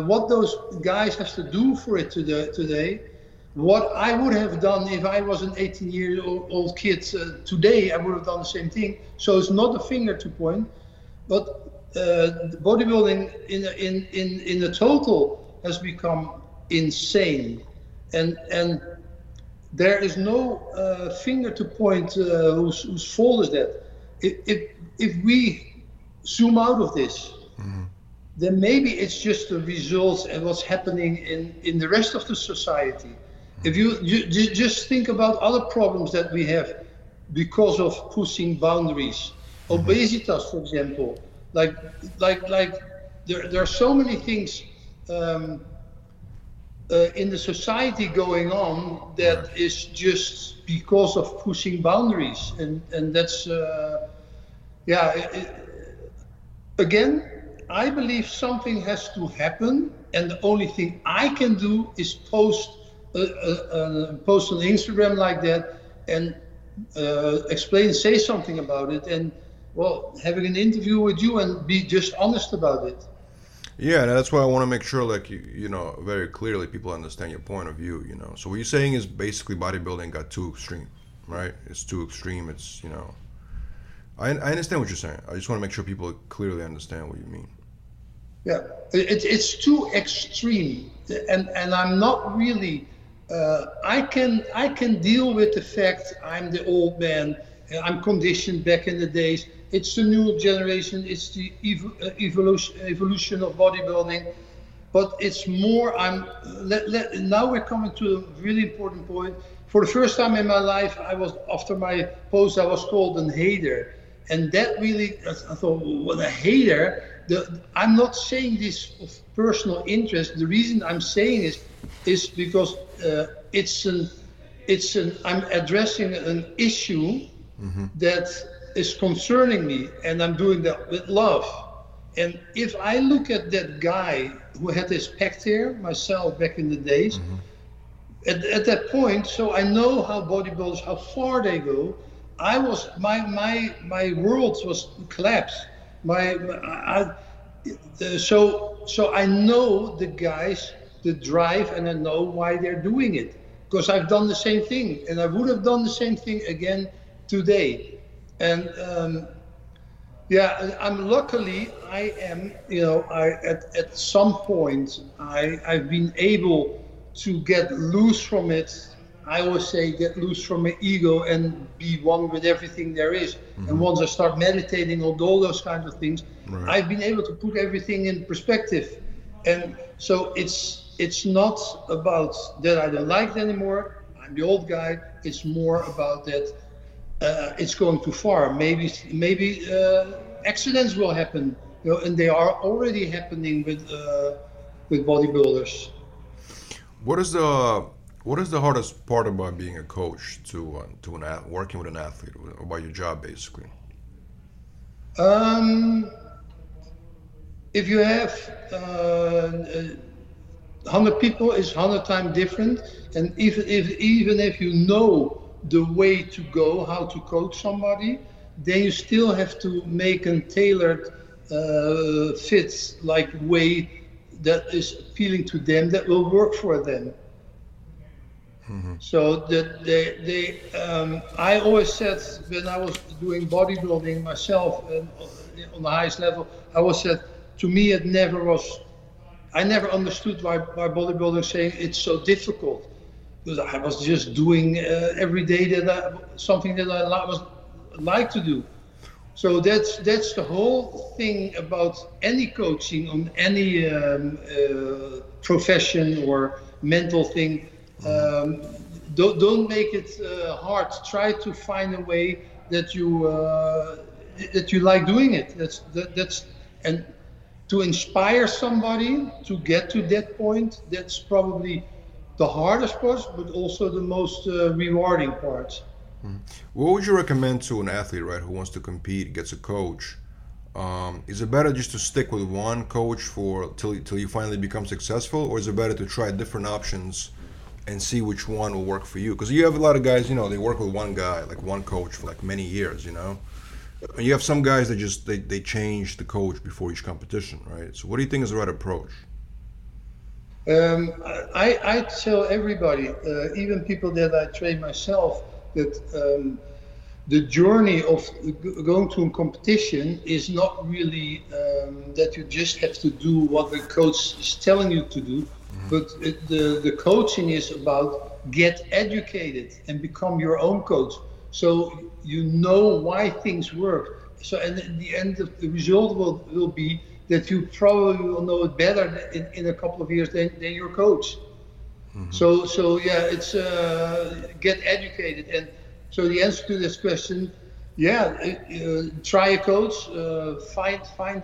what those guys have to do for it today, what I would have done if I was an 18-year-old kid today, I would have done the same thing. So it's not a finger to point, but bodybuilding in the total has become insane, and there is no finger to point whose fault is that. If we zoom out of this, mm-hmm. then maybe it's just the results and what's happening in the rest of the society. Mm-hmm. If you just think about other problems that we have because of pushing boundaries, mm-hmm. obesitas, for example. Like there are so many things in the society going on that is just because of pushing boundaries, and that's again, I believe something has to happen, and the only thing I can do is post on Instagram like that and say something about it, and well, having an interview with you and be just honest about it. Yeah, and that's why I want to make sure, like, you know, very clearly people understand your point of view, you know. So what you're saying is basically bodybuilding got too extreme, right? It's too extreme. It's, you know, I understand what you're saying. I just want to make sure people clearly understand what you mean. Yeah, it's too extreme, and I'm not really. I can deal with the fact I'm the old man. I'm conditioned back in the days. It's the new generation, it's the evolution of bodybuilding, but it's more, now we're coming to a really important point. For the first time in my life, after my post, I was called a hater. And that really, I thought, what a hater. I'm not saying this of personal interest. The reason I'm saying this is because I'm addressing an issue mm-hmm. that is concerning me, and I'm doing that with love. And if I look at that guy who had his pec tear, myself back in the days, mm-hmm. at that point, so I know how bodybuilders, how far they go. I was my world was collapsed. So I know the guys, the drive, and I know why they're doing it, because I've done the same thing, and I would have done the same thing again today. And at some point I've been able to get loose from it. I always say get loose from my ego and be one with everything there is. Mm-hmm. And once I start meditating on all those kinds of things, right. I've been able to put everything in perspective. And so it's not about that I don't like it anymore, I'm the old guy. It's more about that it's going too far. Maybe accidents will happen, you know, and they are already happening with bodybuilders. What is the hardest part about being a coach working with an athlete, about your job basically? If you have 100 people, it's 100 times different, and even if you know the way to go, how to coach somebody, then you still have to make a tailored fit, like way that is appealing to them, that will work for them. Mm-hmm. So that they I always said when I was doing bodybuilding myself and on the highest level, I always said to me I never understood why bodybuilding saying it's so difficult. I was just doing every day something that I was like to do. So that's the whole thing about any coaching on any profession or mental thing. Don't make it hard. Try to find a way that you like doing it. That's and to inspire somebody to get to that point. That's probably the hardest part, but also the most rewarding part. What would you recommend to an athlete, right, who wants to compete, gets a coach? Is it better just to stick with one coach for till you finally become successful, or is it better to try different options and see which one will work for you? Because you have a lot of guys, you know, they work with one guy, like one coach for like many years, you know. And you have some guys that just they change the coach before each competition, right? So what do you think is the right approach? I tell everybody, even people that I train myself, that the journey of going to a competition is not really that you just have to do what the coach is telling you to do, but the coaching is about get educated and become your own coach, so you know why things work. So and at the end of the result will be that you probably will know it better in a couple of years than your coach. So yeah, it's get educated. And so the answer to this question, yeah, try a coach, find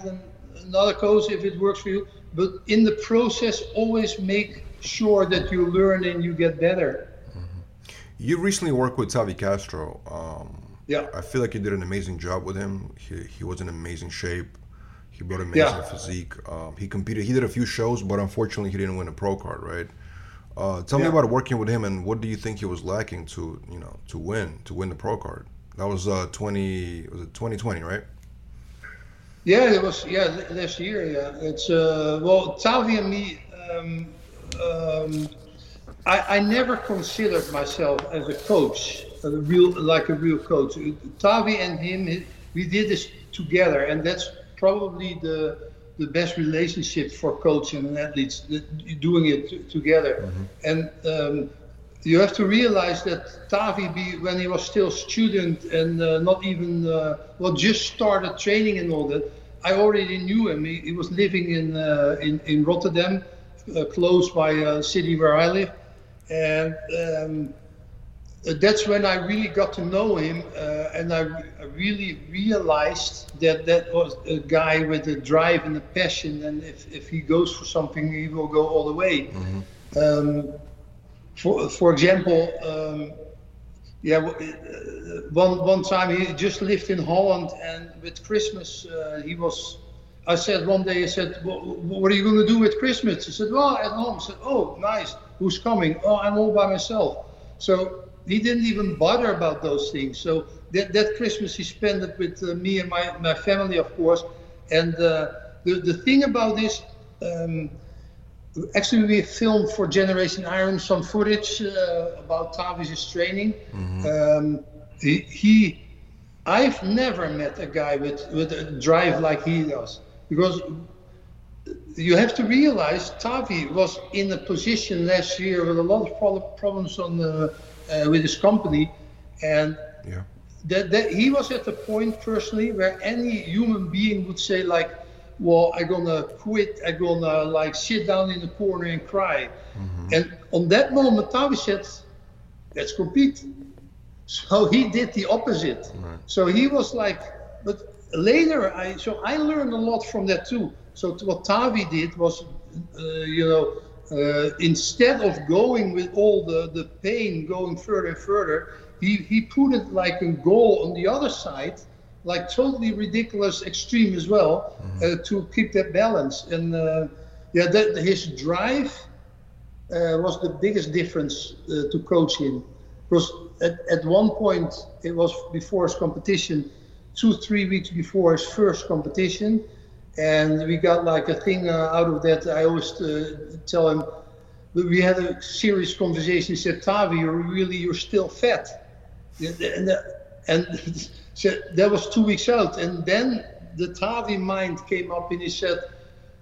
another coach if it works for you. But in the process, always make sure that you learn and you get better. You recently worked with Tavi Castro. Yeah, I feel like you did an amazing job with him. He was in amazing shape. He brought amazing physique. He competed. He did a few shows, but unfortunately, he didn't win a pro card, right? Tell me about working with him, and what do you think he was lacking to, you know, to win the pro card? That was 2020, right? Yeah, it was. Yeah, last year. Yeah, it's well, Tavi and me. I never considered myself as a coach, a real coach. Tavi and him, we did this together, and that's probably the best relationship for coaching and athletes, doing it together. And you have to realize that Tavi, when he was still a student and not even, just started training and all that, I already knew him. He was living in Rotterdam, close by a city where I live. And that's when I really got to know him, and I really realized that was a guy with a drive and a passion, and if he goes for something, he will go all the way. For example, one time he just lived in Holland, and with Christmas, I said, well, what are you going to do with Christmas? He said, well, at home. I said, oh, nice. Who's coming? Oh, I'm all by myself. So he didn't even bother about those things. So that Christmas he spent it with me and my family, of course. And the thing about this, actually we filmed for Generation Iron some footage about Tavi's training. I've never met a guy with a drive like he does, because you have to realize Tavi was in a position last year with a lot of problems on the with his company, and that he was at the point personally where any human being would say, like, well, I'm gonna quit, I'm gonna like sit down in the corner and cry. And on that moment Tavi said, let's compete. So he did the opposite. So he was like, but later I learned a lot from that too. So what Tavi did was instead of going with all the pain going further and further, he put it like a goal on the other side, like totally ridiculous extreme as well, to keep that balance. And his drive was the biggest difference to coach him. Because at one point, it was before his competition, 2-3 weeks before his first competition, and we got like a thing out of that. I always tell him, we had a serious conversation. He said, Tavi, you're still fat. And that was 2 weeks out. And then the Tavi mind came up and he said,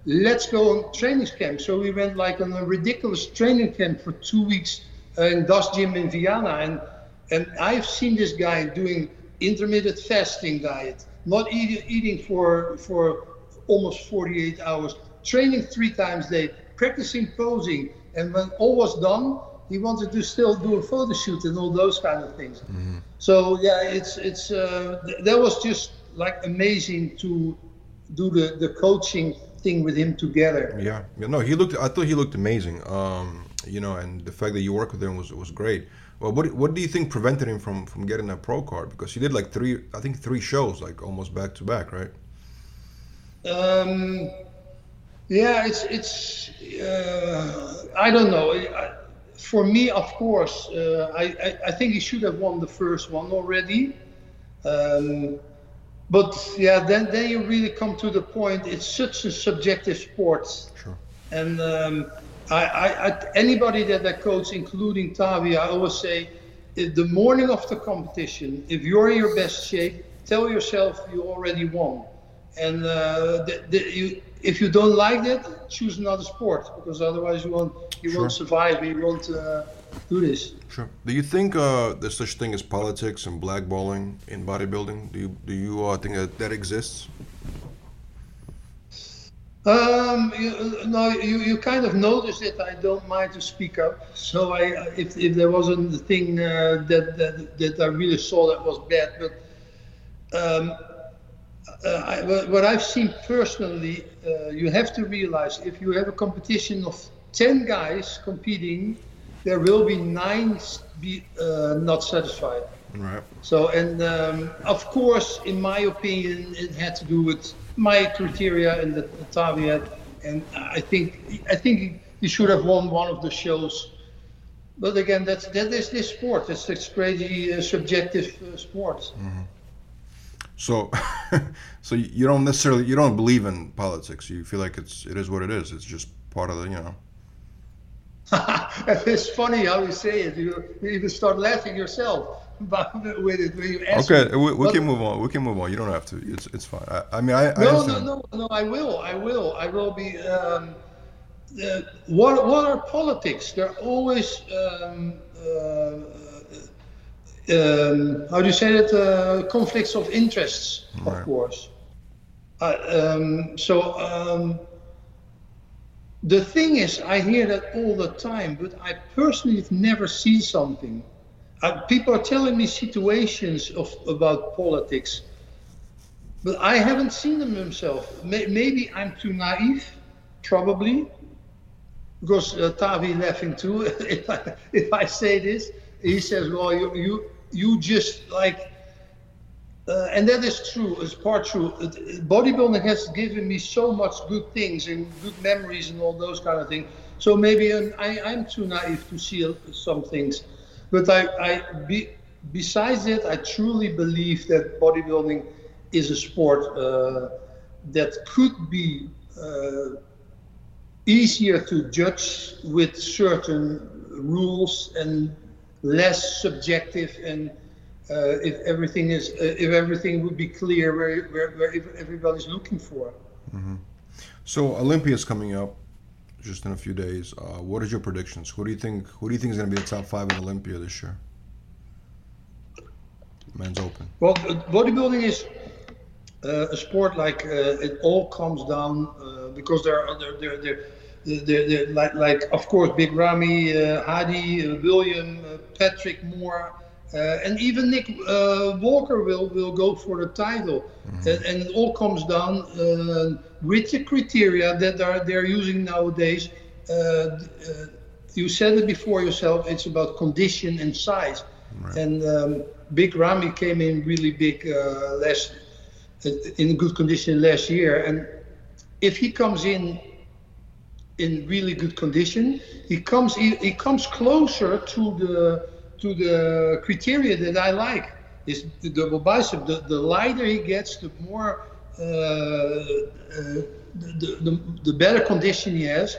let's go on training camp. So we went like on a ridiculous training camp for 2 weeks in Das Gym in Vienna. And I've seen this guy doing intermittent fasting diet, not eating for almost 48 hours, training 3 times a day, practicing posing. And when all was done, he wanted to still do a photo shoot and all those kind of things. Mm-hmm. So yeah, that was just like amazing to do the coaching thing with him together. Yeah, no, I thought he looked amazing. You know, and the fact that you worked with him was great. Well, what do you think prevented him from getting that pro card? Because he did like three shows, like almost back to back, right? Yeah, it's I don't know. For me, of course, I think he should have won the first one already. But yeah, then you really come to the point. It's such a subjective sport. Sure. And anybody that I coach, including Tavi, I always say, if the morning of the competition, if you're in your best shape, tell yourself you already won. And if you don't like that, choose another sport, because otherwise you won't survive. You won't do this. Sure. Do you think there's such thing as politics and blackballing in bodybuilding? Do you think that exists? You kind of notice that I don't mind to speak up. So if there wasn't the thing that I really saw that was bad, but. What I've seen personally, you have to realize if you have a competition of 10 guys competing, there will be 9 not satisfied. Right. So, and of course, in my opinion, it had to do with my criteria and the Tavi had, and I think he should have won one of the shows. But again, that is this sport. It's this crazy subjective sport. Mm-hmm. So you don't believe in politics. You feel like it is what it is. It's just part of the, you know. It's funny how you say it. You even start laughing yourself with it when you ask. Okay, we can move on. You don't have to. It's fine. I mean, I understand. I will be. What are politics? They're always. How do you say that? Conflicts of interests, of right. course. The thing is, I hear that all the time, but I personally never see something. People are telling me situations about politics, but I haven't seen them myself. Maybe I'm too naive, probably, because Tavi laughing too if I say this. He says, well, you just like, and that is true, it's part true. Bodybuilding has given me so much good things and good memories and all those kind of things. So maybe I'm too naive to see some things. But besides that, I truly believe that bodybuilding is a sport that could be easier to judge with certain rules and less subjective, and if everything would be clear where everybody's looking for. Mm-hmm. So Olympia's coming up just in a few days. What is your predictions? Who do you think is going to be the top 5 in Olympia this year? Men's open. Well, bodybuilding is a sport like it all comes down because there are there. Like, of course, Big Ramy, Hadi, William, Patrick Moore, and even Nick Walker will go for the title. Mm-hmm. And it all comes down with the criteria that they're using nowadays. You said it before yourself, it's about condition and size. Right. And Big Ramy came in really big in good condition last year. And if he comes in really good condition, he comes closer to the criteria that I like. Is the double bicep. The lighter he gets, the more the better condition he has.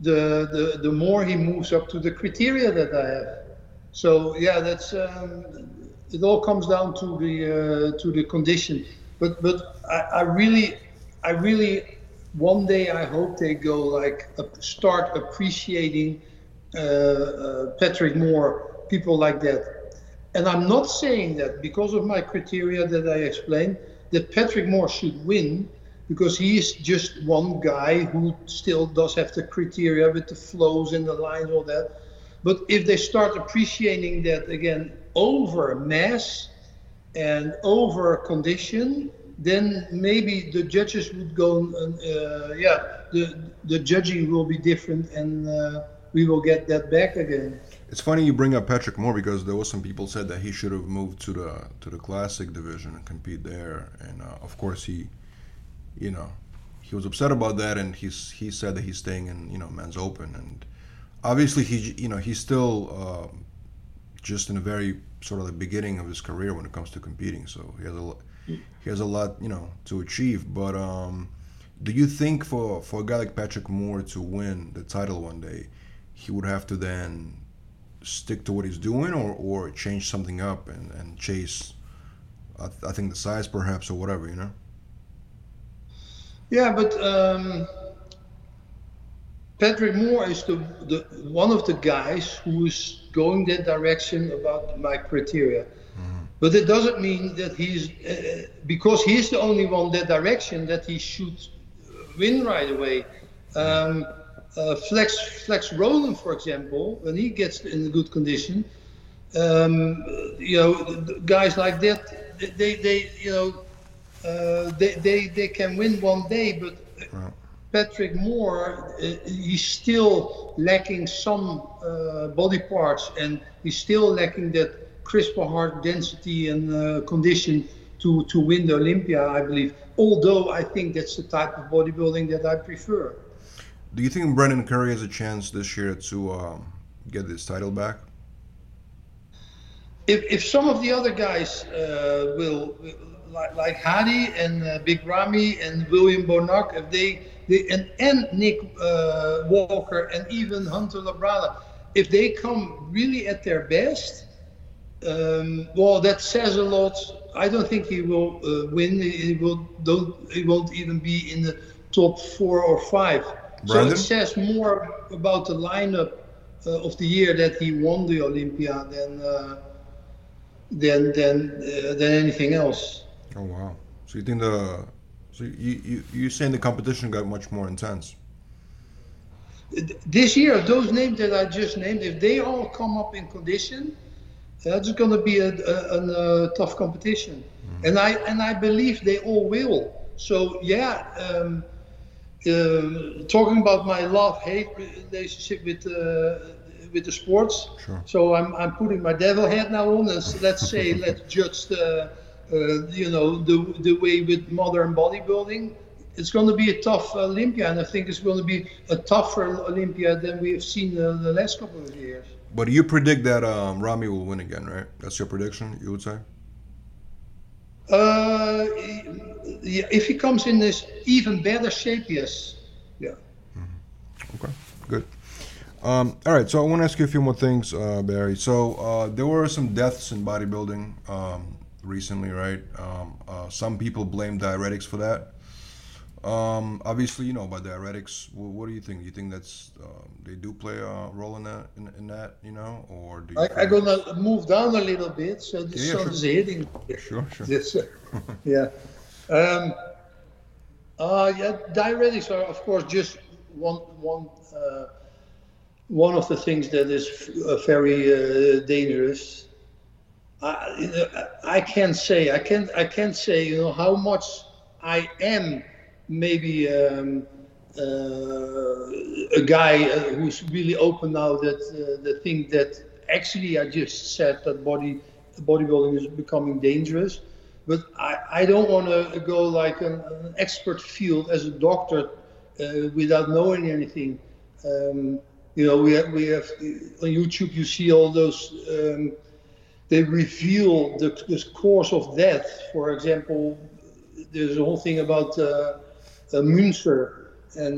The more he moves up to the criteria that I have. So yeah, that's it. All comes down to the condition. But I really. One day I hope they go start appreciating Patrick Moore, people like that. And I'm not saying that because of my criteria that I explained, that Patrick Moore should win, because he is just one guy who still does have the criteria with the flows and the lines, all that. But if they start appreciating that again over mass and over condition, then maybe the judges would go, the judging will be different, and we will get that back again. It's funny you bring up Patrick Moore, because there was some people said that he should have moved to the classic division and compete there, and of course he was upset about that, and he said that he's staying in men's open, and obviously he's still just in a very sort of the beginning of his career when it comes to competing, so he has a lot to achieve. But do you think for a guy like Patrick Moore to win the title one day, he would have to then stick to what he's doing, or change something up and chase, I think, the size perhaps, or whatever, Yeah, but Patrick Moore is the one of the guys who is going that direction about my criteria. Mm-hmm. But it doesn't mean that he's, because he's the only one that direction, that he should win right away. Flex Roland, for example, when he gets in good condition, guys like that, they can win one day, but right. Patrick Moore, he's still lacking some body parts, and he's still lacking that crisper heart density and condition to win the Olympia, I believe. Although I think that's the type of bodybuilding that I prefer. Do you think Brandon Curry has a chance this year to get this title back? If some of the other guys will, like Hani and Big Ramy and William Bonac, if they and Nick Walker and even Lila Brada, if they come really at their best, well, that says a lot. I don't think he will win. He won't even be in the top 4 or 5. Brandon? So it says more about the lineup of the year that he won the Olympia than anything else. Oh wow! So you think you're saying the competition got much more intense this year? Those names that I just named, if they all come up in condition, that's going to be a tough competition. Mm-hmm. And I believe they all will. So yeah. Talking about my love-hate relationship with the sports, sure. So I'm putting my devil hat now on, and let's judge the way with modern bodybuilding. It's going to be a tough Olympia, and I think it's going to be a tougher Olympia than we have seen the last couple of years. But you predict that Ramy will win again, right? That's your prediction, you would say? If he comes in this even better shape, yes. Yeah. Mm-hmm. Okay, good. All right, so I want to ask you a few more things, Barry. So there were some deaths in bodybuilding recently, right? Some people blame diuretics for that. Obviously, about diuretics, what do you think? Do you think that's they do play a role in that, or do you I'm gonna move down a little bit so the sun is hitting. Sure. Yes, yeah. Diuretics are, of course, just one of the things that is very dangerous. I can't say how much I am. Maybe a guy who's really open now that the thing that actually I just said, that bodybuilding is becoming dangerous. But I don't want to go like an expert field as a doctor without knowing anything. We have on YouTube, you see all those, they reveal the cause of death. For example, there's a whole thing about Münster, and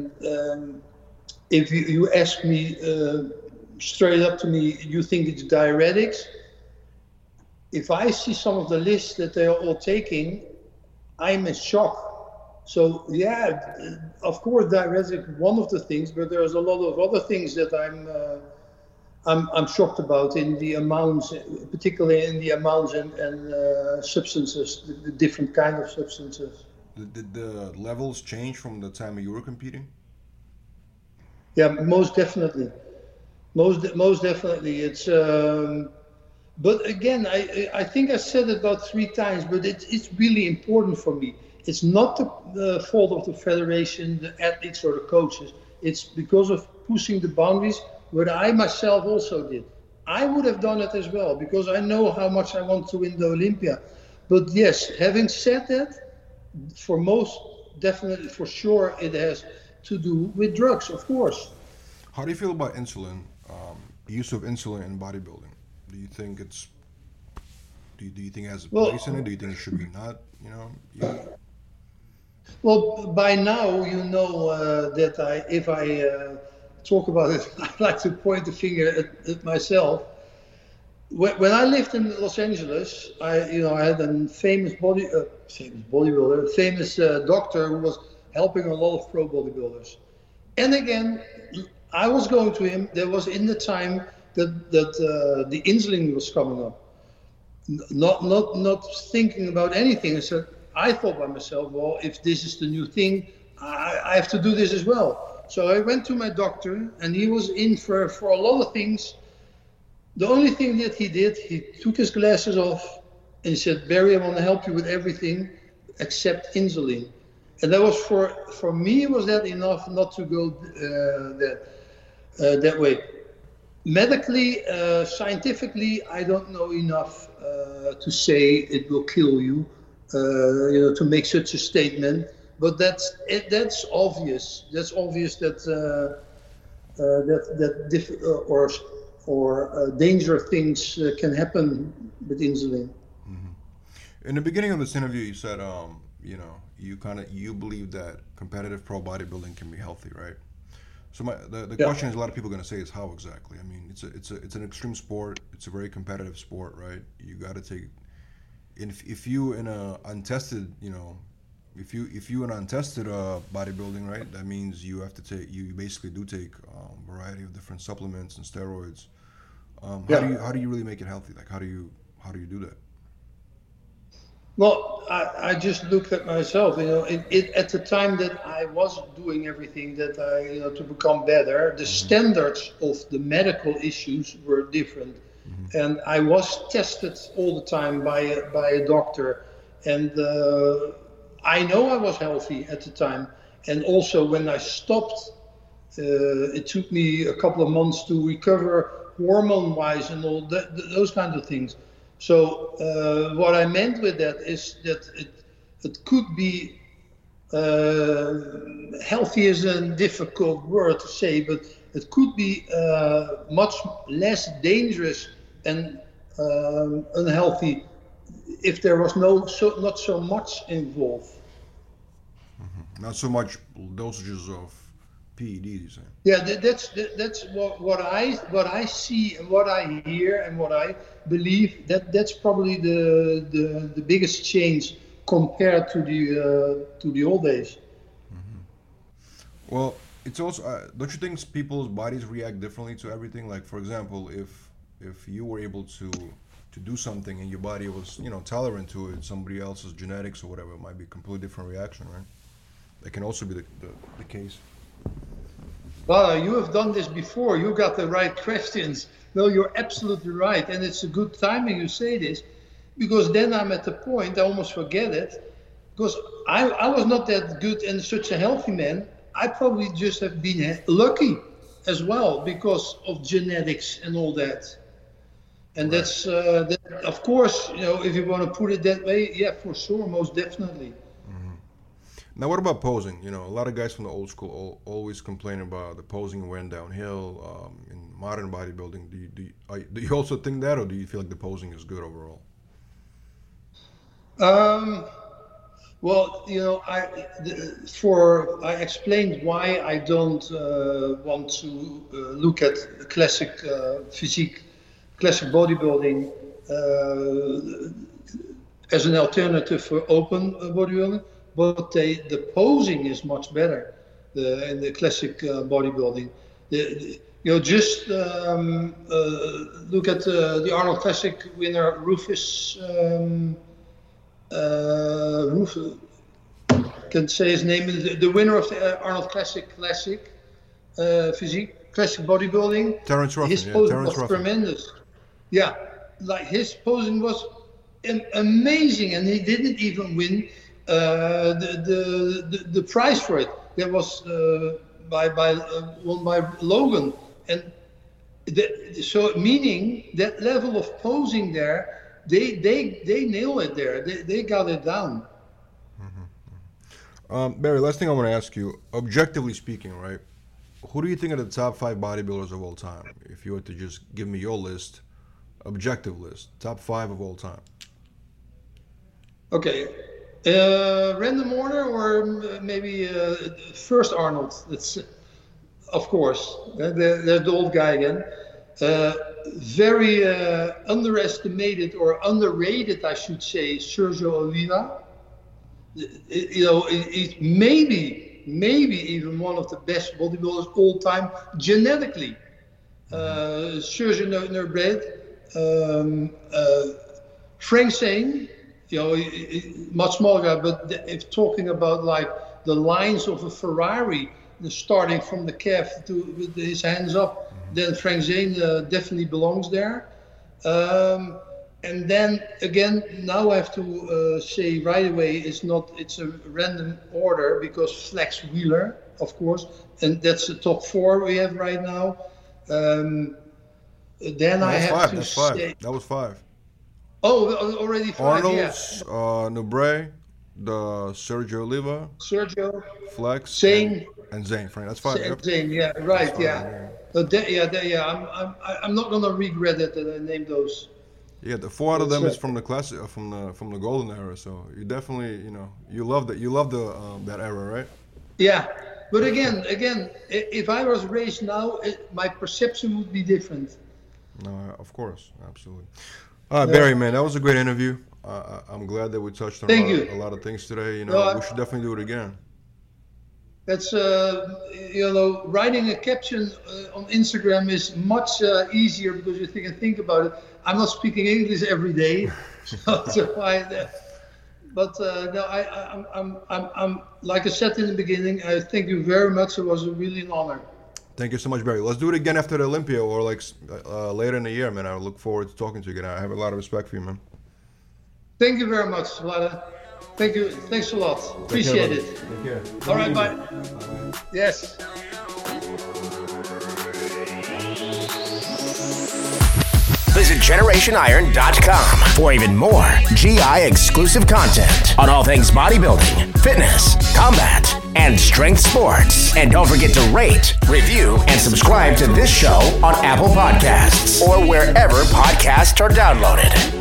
if you ask me straight up to me, you think it's diuretics. If I see some of the lists that they are all taking, I'm in shock. So yeah, of course diuretic one of the things, but there's a lot of other things that I'm I'm shocked about in the amounts, particularly in the amounts and substances, the different kind of substances. Did the levels change from the time you were competing? Yeah, most definitely. Most definitely. It's but again, I think I said it about 3 times, but it's really important for me. It's not the fault of the federation, the athletes, or the coaches. It's because of pushing the boundaries, what I myself also did. I would have done it as well, because I know how much I want to win the Olympia. But yes, having said that, for most definitely, for sure, it has to do with drugs, of course. How do you feel about insulin, use of insulin in bodybuilding? Do you think it's, do you think it has a place in it? Do you think it should be not, you know? Yeah. Well, by now, you know that if I talk about it, I'd like to point the finger at myself. When I lived in Los Angeles, I had a famous doctor who was helping a lot of pro bodybuilders. And again, I was going to him. There was in the time that the insulin was coming up. Not thinking about anything. I thought by myself, well, if this is the new thing, I have to do this as well. So I went to my doctor, and he was in for a lot of things. The only thing that he did, he took his glasses off and he said, "Barry, I want to help you with everything except insulin." And that was for me, was that enough not to go that way. Medically, scientifically, I don't know enough to say it will kill you. To make such a statement, but that's obvious. That's obvious that danger things can happen with insulin. Mm-hmm. In the beginning of this interview, you said, you believe that competitive pro bodybuilding can be healthy, right? So the question is, a lot of people are going to say is how exactly? I mean, it's an extreme sport. It's a very competitive sport, right? You got to take. If you in a untested, if you in untested bodybuilding, right, that means you have to take, you basically do take a variety of different supplements and steroids. How do you really make it healthy? Like how do you do that? Well, I just looked at myself, at the time that I was doing everything that I, to become better, the mm-hmm. standards of the medical issues were different. Mm-hmm. And I was tested all the time by a doctor, and I know I was healthy at the time. And also when I stopped, it took me a couple of months to recover hormone-wise and all those kinds of things. So what I meant with that is that it could be healthy is a difficult word to say, but it could be much less dangerous and unhealthy if there was not so much involved. Mm-hmm. Not so much dosages of PEDs, you say? Yeah, that's what I see and what I hear and what I believe. That's probably the biggest change compared to the old days. Mm-hmm. Well. It's also, don't you think people's bodies react differently to everything? Like, for example, if you were able to do something and your body was, tolerant to it, somebody else's genetics or whatever, it might be a completely different reaction, right? That can also be the case. Well, you have done this before. You got the right questions. No, you're absolutely right. And it's a good timing you say this, because then I'm at the point, I almost forget it, because I was not that good and such a healthy man. I probably just have been lucky as well because of genetics and all that. And right. That's of course, if you want to put it that way, yeah, for sure, most definitely. Mm-hmm. Now, what about posing? A lot of guys from the old school always complain about the posing went downhill in modern bodybuilding. Do you also think that, or do you feel like the posing is good overall? Well, I explained why I don't want to look at classic physique, classic bodybuilding as an alternative for open bodybuilding, but the posing is much better in the classic bodybuilding. just look at the Arnold Classic winner, Rufus. Rufus, can say his name. The winner of the Arnold Classic physique, classic bodybuilding. Terrence Ruffin. His posing was tremendous. Yeah, like his posing was amazing, and he didn't even win the prize for it. That was won by Logan, and so meaning that level of posing there, they nail it there. They got it down. Barry, last thing I want to ask you, objectively speaking, right? Who do you think are the top five bodybuilders of all time? If you were to just give me your list, objective list, top five of all time. Okay, random order, or maybe first Arnold. That's of course. There's the old guy again. Very underestimated or underrated, I should say, Sergio Oliva. You know, he's maybe even one of the best bodybuilders all time genetically. Serge Nubret, Frank Zane, you know, much smaller guy, but if talking about like the lines of a Ferrari, starting from the calf to with his hands up, then Frank Zane definitely belongs there. And then again, now I have to say right away, it's a random order, because Flex Wheeler, of course, and that's the top four we have right now. Then I have five, to that's say... Five. That was five. Oh, already five, Arnold's, yeah. Nubret, the Sergio Oliva, Flex, Zane, and Zane, Frank. That's five. Zane, yeah, right, five, yeah. Yeah. I'm not gonna regret it that I named those. Yeah, the four out of them is from the classic, from the golden era. So you definitely, you love the that era, right? Yeah, but again, if I was raised now, my perception would be different. No, of course, absolutely. Barry, man, that was a great interview. I'm glad that we touched on a lot of things today. We should definitely do it again. That's writing a caption on Instagram is much easier, because you think about it. I'm not speaking English every day, I'm like I said in the beginning. I thank you very much. It was really an honor. Thank you so much, Barry. Let's do it again after the Olympia, or later in the year, man. I look forward to talking to you again. I have a lot of respect for you, man. Thank you very much, Vlad. Thank you. Thanks a lot. Appreciate it. Take care. All right, bye. Yes. Visit GenerationIron.com for even more GI exclusive content on all things bodybuilding, fitness, combat, and strength sports. And don't forget to rate, review, and subscribe to this show on Apple Podcasts or wherever podcasts are downloaded.